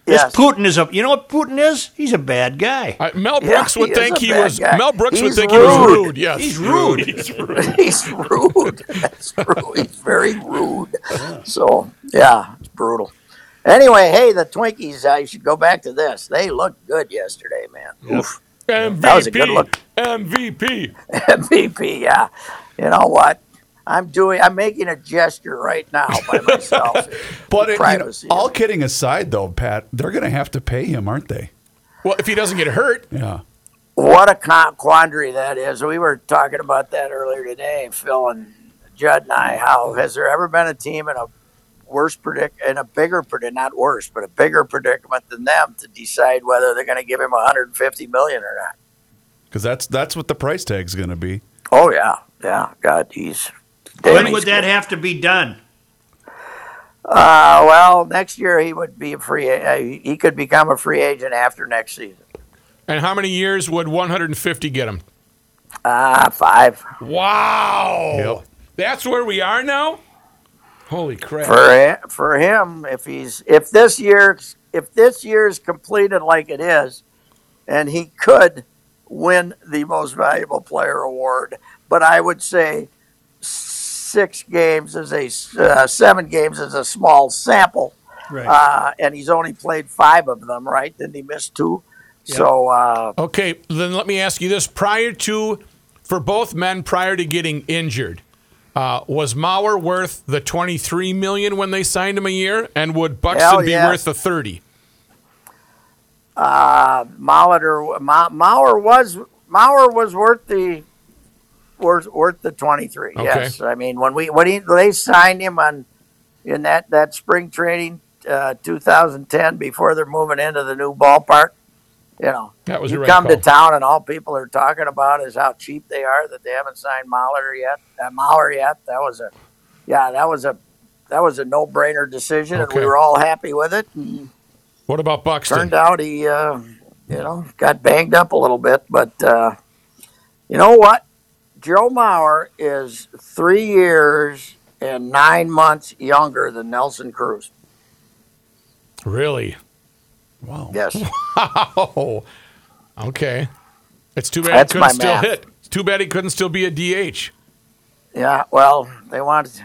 This yes. Putin is a, you know what Putin is? He's a bad guy. Uh, Mel Brooks yeah, would think he was, guy. Mel Brooks He's would think rude. he was rude. Yes. He's rude. He's rude. He's rude. That's true. He's very rude. Yeah. So, yeah, it's brutal. Anyway, hey, the Twinkies, I should go back to this. They looked good yesterday, man. Yep. Oof. M V P. That was a good look. M V P. M V P, yeah. You know what? I'm doing. I'm making a gesture right now by myself. But it, you know, all kidding aside, though, Pat, they're going to have to pay him, aren't they? Well, if he doesn't get hurt, yeah. What a quandary that is. We were talking about that earlier today, Phil and Judd and I. How has there ever been a team in a worse predic in a bigger predic not worse, but a bigger predicament than them to decide whether they're going to give him one hundred fifty million dollars or not? Because that's that's what the price tag's going to be. Oh yeah, yeah. God, he's. When would that have to be done? Uh, well, next year he would be a free. Uh, he could become a free agent after next season. And how many years would one hundred fifty get him? Ah, uh, five. Wow, yep. That's where we are now. Holy crap! For for him, if he's if this year if this year is completed like it is, and he could win the Most Valuable Player award, but I would say. Six games is a uh, seven games is a small sample, right. uh, and he's only played five of them. Right? Didn't he miss two? Yep. So uh, okay, then let me ask you this: prior to, for both men, prior to getting injured, uh, was Maurer worth the twenty-three million when they signed him a year, and would Buxton yes. be worth the thirty? Uh, Maurer, Ma- Maurer was Maurer was worth the. Worth, worth the twenty-three. Okay. Yes, I mean when we when he, they signed him on in that, that spring training uh, two thousand ten before they're moving into the new ballpark. You know, that was you right come call. to town and all people are talking about is how cheap they are that they haven't signed Maurer yet. Uh, Maurer yet. That was a yeah. That was a that was a no-brainer decision, okay. and we were all happy with it. And what about Buxton? Turned out he uh, you know got banged up a little bit, but uh, you know what? Joe Maurer is three years and nine months younger than Nelson Cruz. Really? Wow. Yes. Wow. Okay. It's too bad That's he couldn't still math. hit. It's too bad he couldn't still be a D H. Yeah, well, they want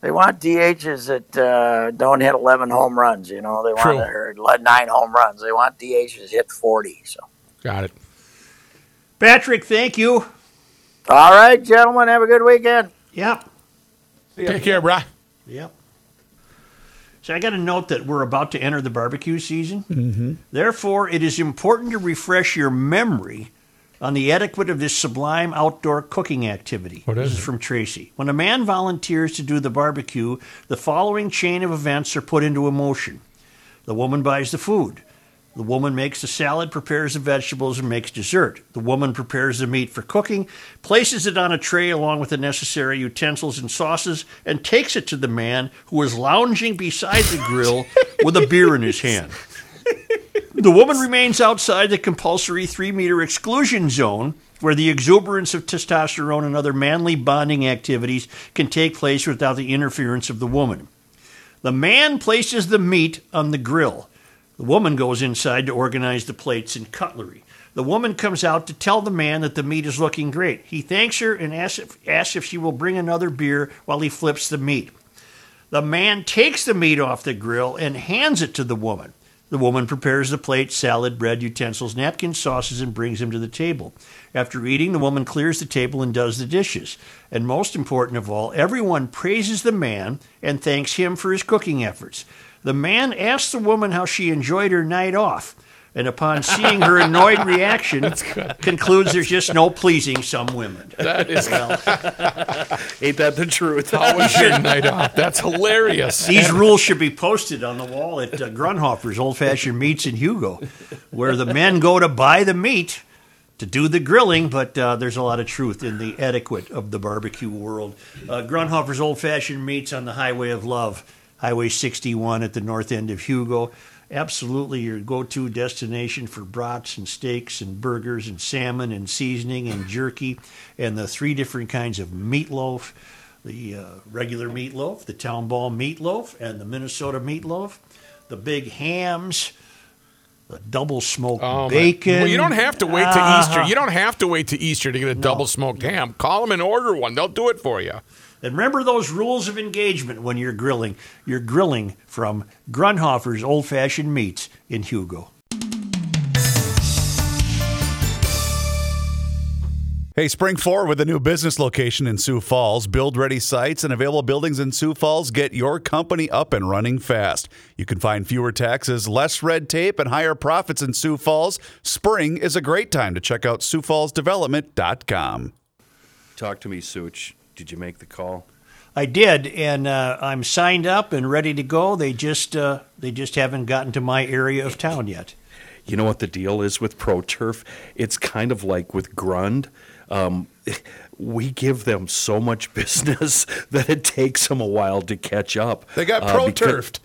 they want D Hs that uh, don't hit eleven home runs, you know. They want their nine home runs. They want D Hs hit forty. So. Got it. Patrick, thank you. All right, gentlemen, have a good weekend. Yep. Take yep. care, brah. Yep. So I got a note that we're about to enter the barbecue season. Mm-hmm. Therefore, it is important to refresh your memory on the etiquette of this sublime outdoor cooking activity. What is this it? is from Tracy. When a man volunteers to do the barbecue, the following chain of events are put into motion. The woman buys the food. The woman makes the salad, prepares the vegetables, and makes dessert. The woman prepares the meat for cooking, places it on a tray along with the necessary utensils and sauces, and takes it to the man who is lounging beside the grill with a beer in his hand. The woman remains outside the compulsory three-meter exclusion zone, where the exuberance of testosterone and other manly bonding activities can take place without the interference of the woman. The man places the meat on the grill. The woman goes inside to organize the plates and cutlery. The woman comes out to tell the man that the meat is looking great. He thanks her and asks if, asks if she will bring another beer while he flips the meat. The man takes the meat off the grill and hands it to the woman. The woman prepares the plate, salad, bread, utensils, napkins, sauces, and brings them to the table. After eating, the woman clears the table and does the dishes. And most important of all, everyone praises the man and thanks him for his cooking efforts. The man asks the woman how she enjoyed her night off, and upon seeing her annoyed reaction, concludes there's just no pleasing some women. That is, well, ain't that the truth? How was your night off? That's hilarious. These rules should be posted on the wall at uh, Grunhofer's Old Fashioned Meats in Hugo, where the men go to buy the meat to do the grilling, but uh, there's a lot of truth in the etiquette of the barbecue world. Uh, Grunhofer's Old Fashioned Meats on the Highway of Love. Highway sixty-one at the north end of Hugo. Absolutely your go-to destination for brats and steaks and burgers and salmon and seasoning and jerky and the three different kinds of meatloaf, the uh, regular meatloaf, the town ball meatloaf, and the Minnesota meatloaf, the big hams, the double smoked oh, bacon. Man. Well, you don't have to wait to uh, Easter. You don't have to wait to Easter to get a no. double smoked ham. Call them and order one. They'll do it for you. And remember those rules of engagement when you're grilling. You're grilling from Grunhofer's Old Fashioned Meats in Hugo. Hey, spring forward with a new business location in Sioux Falls. Build-ready sites and available buildings in Sioux Falls get your company up and running fast. You can find fewer taxes, less red tape, and higher profits in Sioux Falls. Spring is a great time to check out Sioux Falls Development dot com. Talk to me, Such. Did you make the call? I did, and uh, I'm signed up and ready to go. They just uh, they just haven't gotten to my area of town yet. You know what the deal is with ProTurf? It's kind of like with Grund. Um, we give them so much business that it takes them a while to catch up. They got ProTurfed. Uh,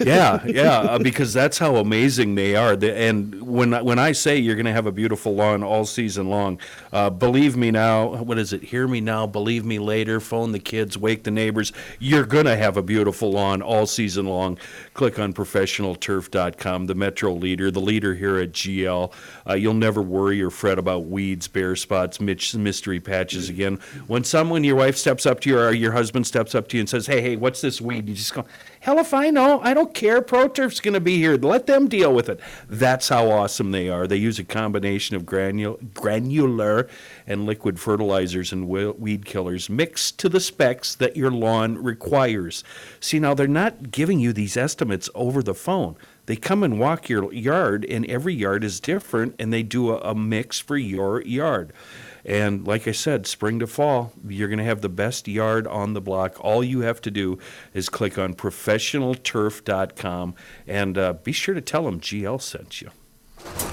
yeah, yeah, because that's how amazing they are. And when when I say you're going to have a beautiful lawn all season long, uh, believe me now, what is it? Hear me now, believe me later, phone the kids, wake the neighbors. You're going to have a beautiful lawn all season long. Click on professional turf dot com, the metro leader, the leader here at G L. Uh, you'll never worry or fret about weeds, bare spots, mystery patches again. When someone, your wife steps up to you or your husband steps up to you and says, hey, hey, what's this weed? You just go, hell if I know. I don't care. ProTurf's going to be here. Let them deal with it. That's how awesome they are. They use a combination of granul- granular and liquid fertilizers and weed killers mixed to the specs that your lawn requires. See, now they're not giving you these estimates over the phone. They come and walk your yard, and every yard is different, and they do a, a mix for your yard. And like I said, spring to fall, you're going to have the best yard on the block. All you have to do is click on professional turf dot com, and uh, be sure to tell them G L sent you. Finally,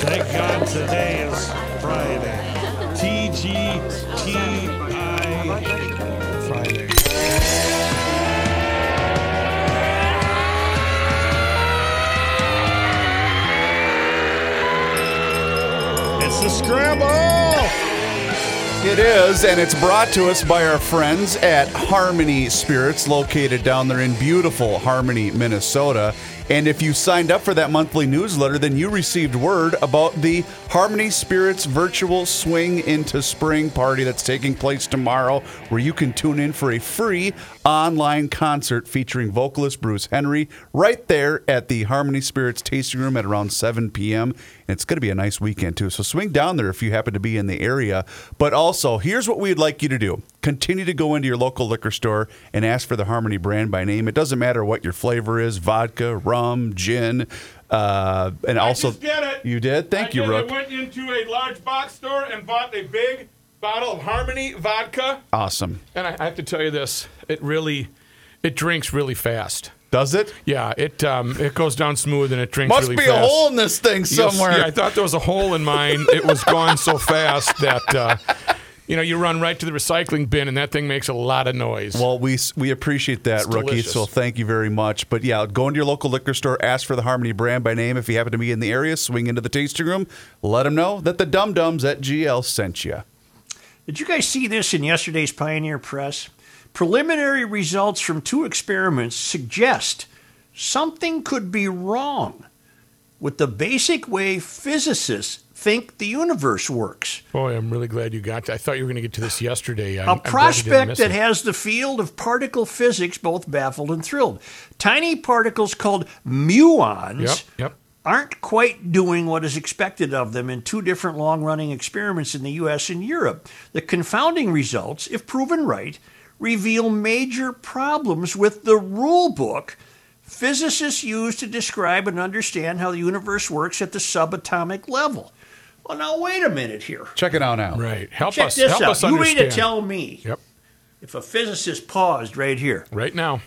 thank God today is Friday. T G T I Friday. It's the Scramble! It is, and it's brought to us by our friends at Harmony Spirits, located down there in beautiful Harmony, Minnesota. And if you signed up for that monthly newsletter, then you received word about the Harmony Spirits Virtual Swing into Spring Party that's taking place tomorrow, where you can tune in for a free online concert featuring vocalist Bruce Henry right there at the Harmony Spirits Tasting Room at around seven p.m. And it's going to be a nice weekend, too. So swing down there if you happen to be in the area. But also, here's what we'd like you to do. Continue to go into your local liquor store and ask for the Harmony brand by name. It doesn't matter what your flavor is, vodka, rum, gin, uh, and also... I just did it. You did? Thank I you, did. Rook. I went into a large box store and bought a big bottle of Harmony vodka. Awesome. And I, I have to tell you this, it really, it drinks really fast. Does it? Yeah, it um, it goes down smooth and it drinks Must really fast. Must be a hole in this thing somewhere. Yes, yeah, I thought there was a hole in mine. It was gone so fast that, uh, you know, you run right to the recycling bin and that thing makes a lot of noise. Well, we we appreciate that, it's Rookie, delicious. So thank you very much. But yeah, go into your local liquor store, ask for the Harmony brand by name. If you happen to be in the area, swing into the tasting room. Let them know that the Dum Dums at G L sent you. Did you guys see this in yesterday's Pioneer Press? Preliminary results from two experiments suggest something could be wrong with the basic way physicists think the universe works. Boy, I'm really glad you got to. I thought you were going to get to this yesterday. I'm, A prospect that it. has the field of particle physics both baffled and thrilled. Tiny particles called muons yep, yep. aren't quite doing what is expected of them in two different long-running experiments in the U S and Europe. The confounding results, if proven right, reveal major problems with the rule book physicists use to describe and understand how the universe works at the subatomic level. Well, now, wait a minute here. Check it out. out. Right. Help Check us this help out. Us understand. You mean to tell me yep. if a physicist paused right here? Right now.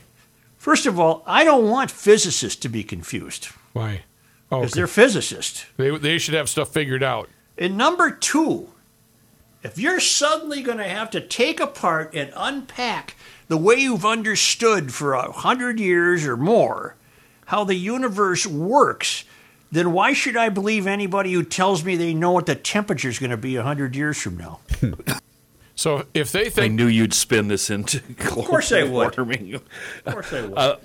First of all, I don't want physicists to be confused. Why? Oh, because okay. they're physicists. They, they should have stuff figured out. And number two, if you're suddenly going to have to take apart and unpack the way you've understood for a hundred years or more how the universe works, then why should I believe anybody who tells me they know what the temperature is going to be a hundred years from now? So if they think... I knew you'd spin this into... Of course I would. Warming. Of course I would. Uh,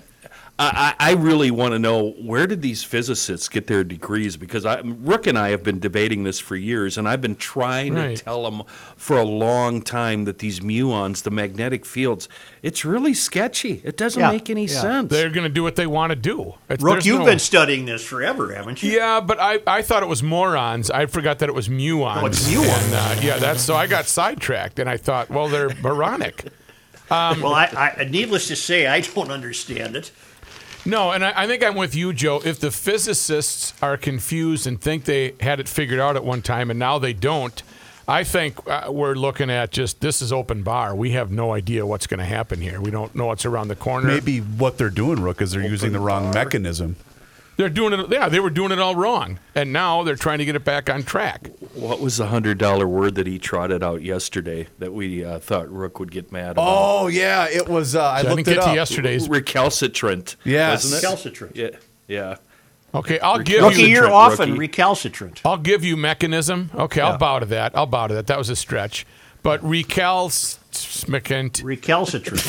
I, I really want to know, where did these physicists get their degrees? Because I, Rook and I have been debating this for years, and I've been trying right. to tell them for a long time that these muons, the magnetic fields, it's really sketchy. It doesn't yeah. make any yeah. sense. They're going to do what they want to do. It's, Rook, you've no... been studying this forever, haven't you? Yeah, but I, I thought it was morons. I forgot that it was muons. Oh, it's muons. And, uh, yeah, that's, so I got sidetracked, and I thought, well, they're moronic. Um, well, I, I, needless to say, I don't understand it. No, and I, I think I'm with you, Joe. If the physicists are confused and think they had it figured out at one time and now they don't, I think uh, we're looking at just, this is open bar. We have no idea what's going to happen here. We don't know what's around the corner. Maybe what they're doing, Rook, is they're open using the wrong bar. mechanism. They're doing it. Yeah, they were doing it all wrong, and now they're trying to get it back on track. What was the hundred dollar word that he trotted out yesterday that we uh, thought Rook would get mad about? Oh yeah, it was. Uh, I so looked I didn't it get up. to yesterday's recalcitrant. Yes. Wasn't it? Recalcitrant. Yeah, yeah. Okay, I'll give you. You're often rookie. recalcitrant. I'll give you mechanism. Okay, I'll yeah. bow to that. I'll bow to that. That was a stretch, but recalcitrant. Recalcitrant.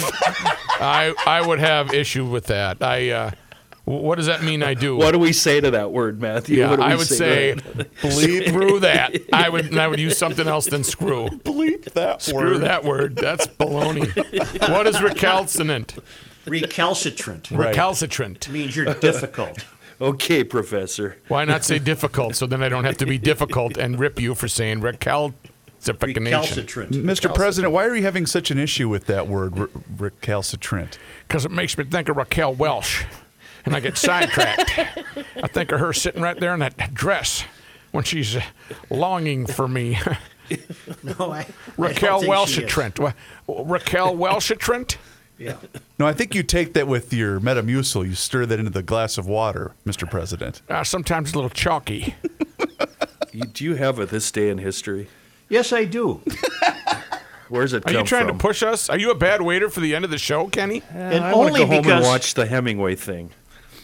I I would have issue with that. I. Uh, What does that mean I do? What do we say to that word, Matthew? Yeah, what do we I would say, say bleep through that. I would, and I would use something else than screw. Bleep that screw word. Screw that word. That's baloney. What is recalcitrant? Recalcitrant. Right. Recalcitrant. It means you're difficult. Okay, Professor. Why not say difficult so then I don't have to be difficult and rip you for saying recalcitrant? Recalcitrant. Mister Recalcitrant. President, why are you having such an issue with that word, re- recalcitrant? Because it makes me think of Raquel Welch. And I get sidetracked. I think of her sitting right there in that dress when she's longing for me. No, I, Raquel Welch-a-Trent. Raquel Welch-a-Trent? Yeah. No, I think you take that with your Metamucil. You stir that into the glass of water, Mister President. Uh, sometimes a little chalky. You, do you have a This Day in History? Yes, I do. Where's it Are come you trying from? to push us? Are you a bad waiter for the end of the show, Kenny? Uh, and I want to go home because... and watch the Hemingway thing.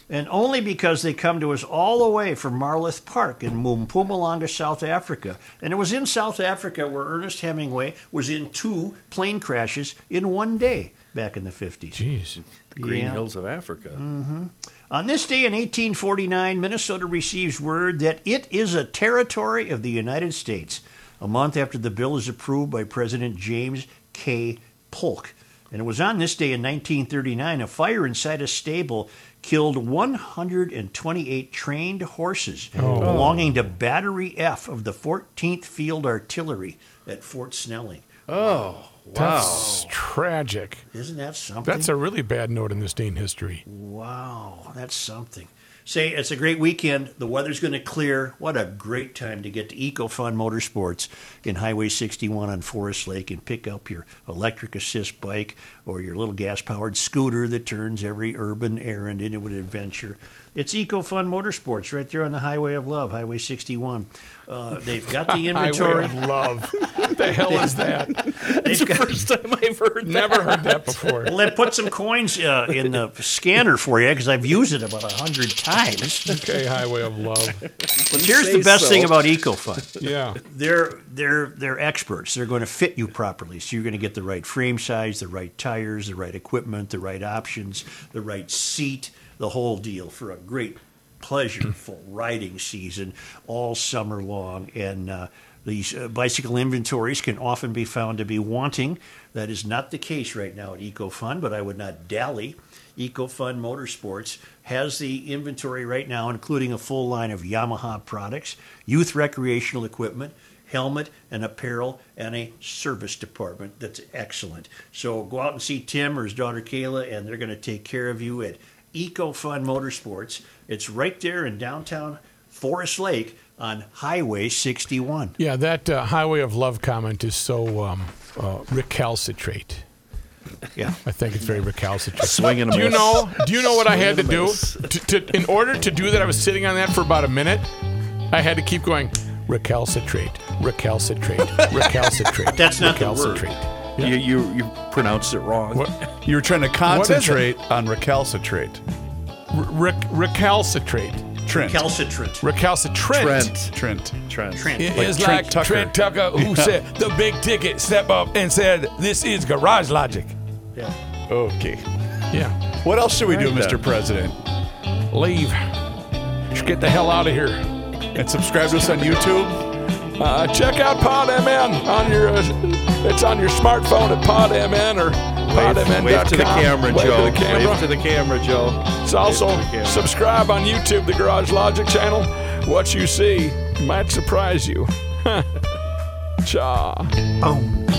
And only because they come to us all the way from Marloth Park in Mpumalanga, South Africa. And it was in South Africa where Ernest Hemingway was in two plane crashes in one day back in the fifties. Jeez. The green yeah. hills of Africa. Mm-hmm. On this day in eighteen forty-nine, Minnesota receives word that it is a territory of the United States, a month after the bill is approved by President James K. Polk. And it was on this day in nineteen thirty-nine, a fire inside a stable killed one hundred twenty-eight trained horses oh. belonging to Battery F of the fourteenth Field Artillery at Fort Snelling. Oh, wow. That's tragic. Isn't that something? That's a really bad note in this day in history. Wow, that's something. say it's a great weekend, the weather's going to clear. What a great time to get to EcoFun Motorsports in Highway sixty-one on Forest Lake and pick up your electric assist bike or your little gas-powered scooter that turns every urban errand into an adventure. It's EcoFun Motorsports right there on the Highway of Love, Highway sixty-one. Uh, they've got the inventory. Highway of Love. What the hell is that? It's the got, first time I've heard that. Never heard that before. Well, they put some coins uh, in the scanner for you because I've used it about a hundred times. Okay, Highway of Love. But here's the best so. thing about EcoFun. Yeah. They're, they're, they're experts. They're going to fit you properly. So you're going to get the right frame size, the right tires, the right equipment, the right options, the right seat. The whole deal for a great, pleasureful riding season all summer long. And uh, these uh, bicycle inventories can often be found to be wanting. That is not the case right now at EcoFun, but I would not dally. EcoFun Motorsports has the inventory right now, including a full line of Yamaha products, youth recreational equipment, helmet and apparel, and a service department that's excellent. So go out and see Tim or his daughter Kayla, and they're going to take care of you at EcoFun Motorsports. It's right there in downtown Forest Lake on Highway sixty-one. Yeah, that uh, Highway of Love comment is so um, uh, recalcitrant. Yeah, I think it's very recalcitrant. Swinging a miss. Do you know? Do you know what Swing I had to do? To, to, in order to do that, I was sitting on that for about a minute. I had to keep going. Recalcitrate, recalcitrate, recalcitrate. That's not recalcitrate. The word. Yeah. You, you you pronounced it wrong. What? You were trying to concentrate on recalcitrate. Re- recalcitrate. Trent. Recalcitrant. Recalcitrant. Trent. Trent. Trent. Trent. It like is Trent like Tucker. Trent Tucker who yeah. said the big ticket step up and said, "This is Garage Logic." Yeah. Okay. Yeah. What else should we right do, then. Mister President? Leave. Just get the hell out of here. And subscribe to us on YouTube. Uh, check out PodMN on your. Uh, it's on your smartphone at PodMN or PodMN dot com. Wave to the camera, Joe. Wave to the camera, wave to the camera Joe. It's also subscribe on YouTube, the Garage Logic channel. What you see might surprise you. Cha. Boom.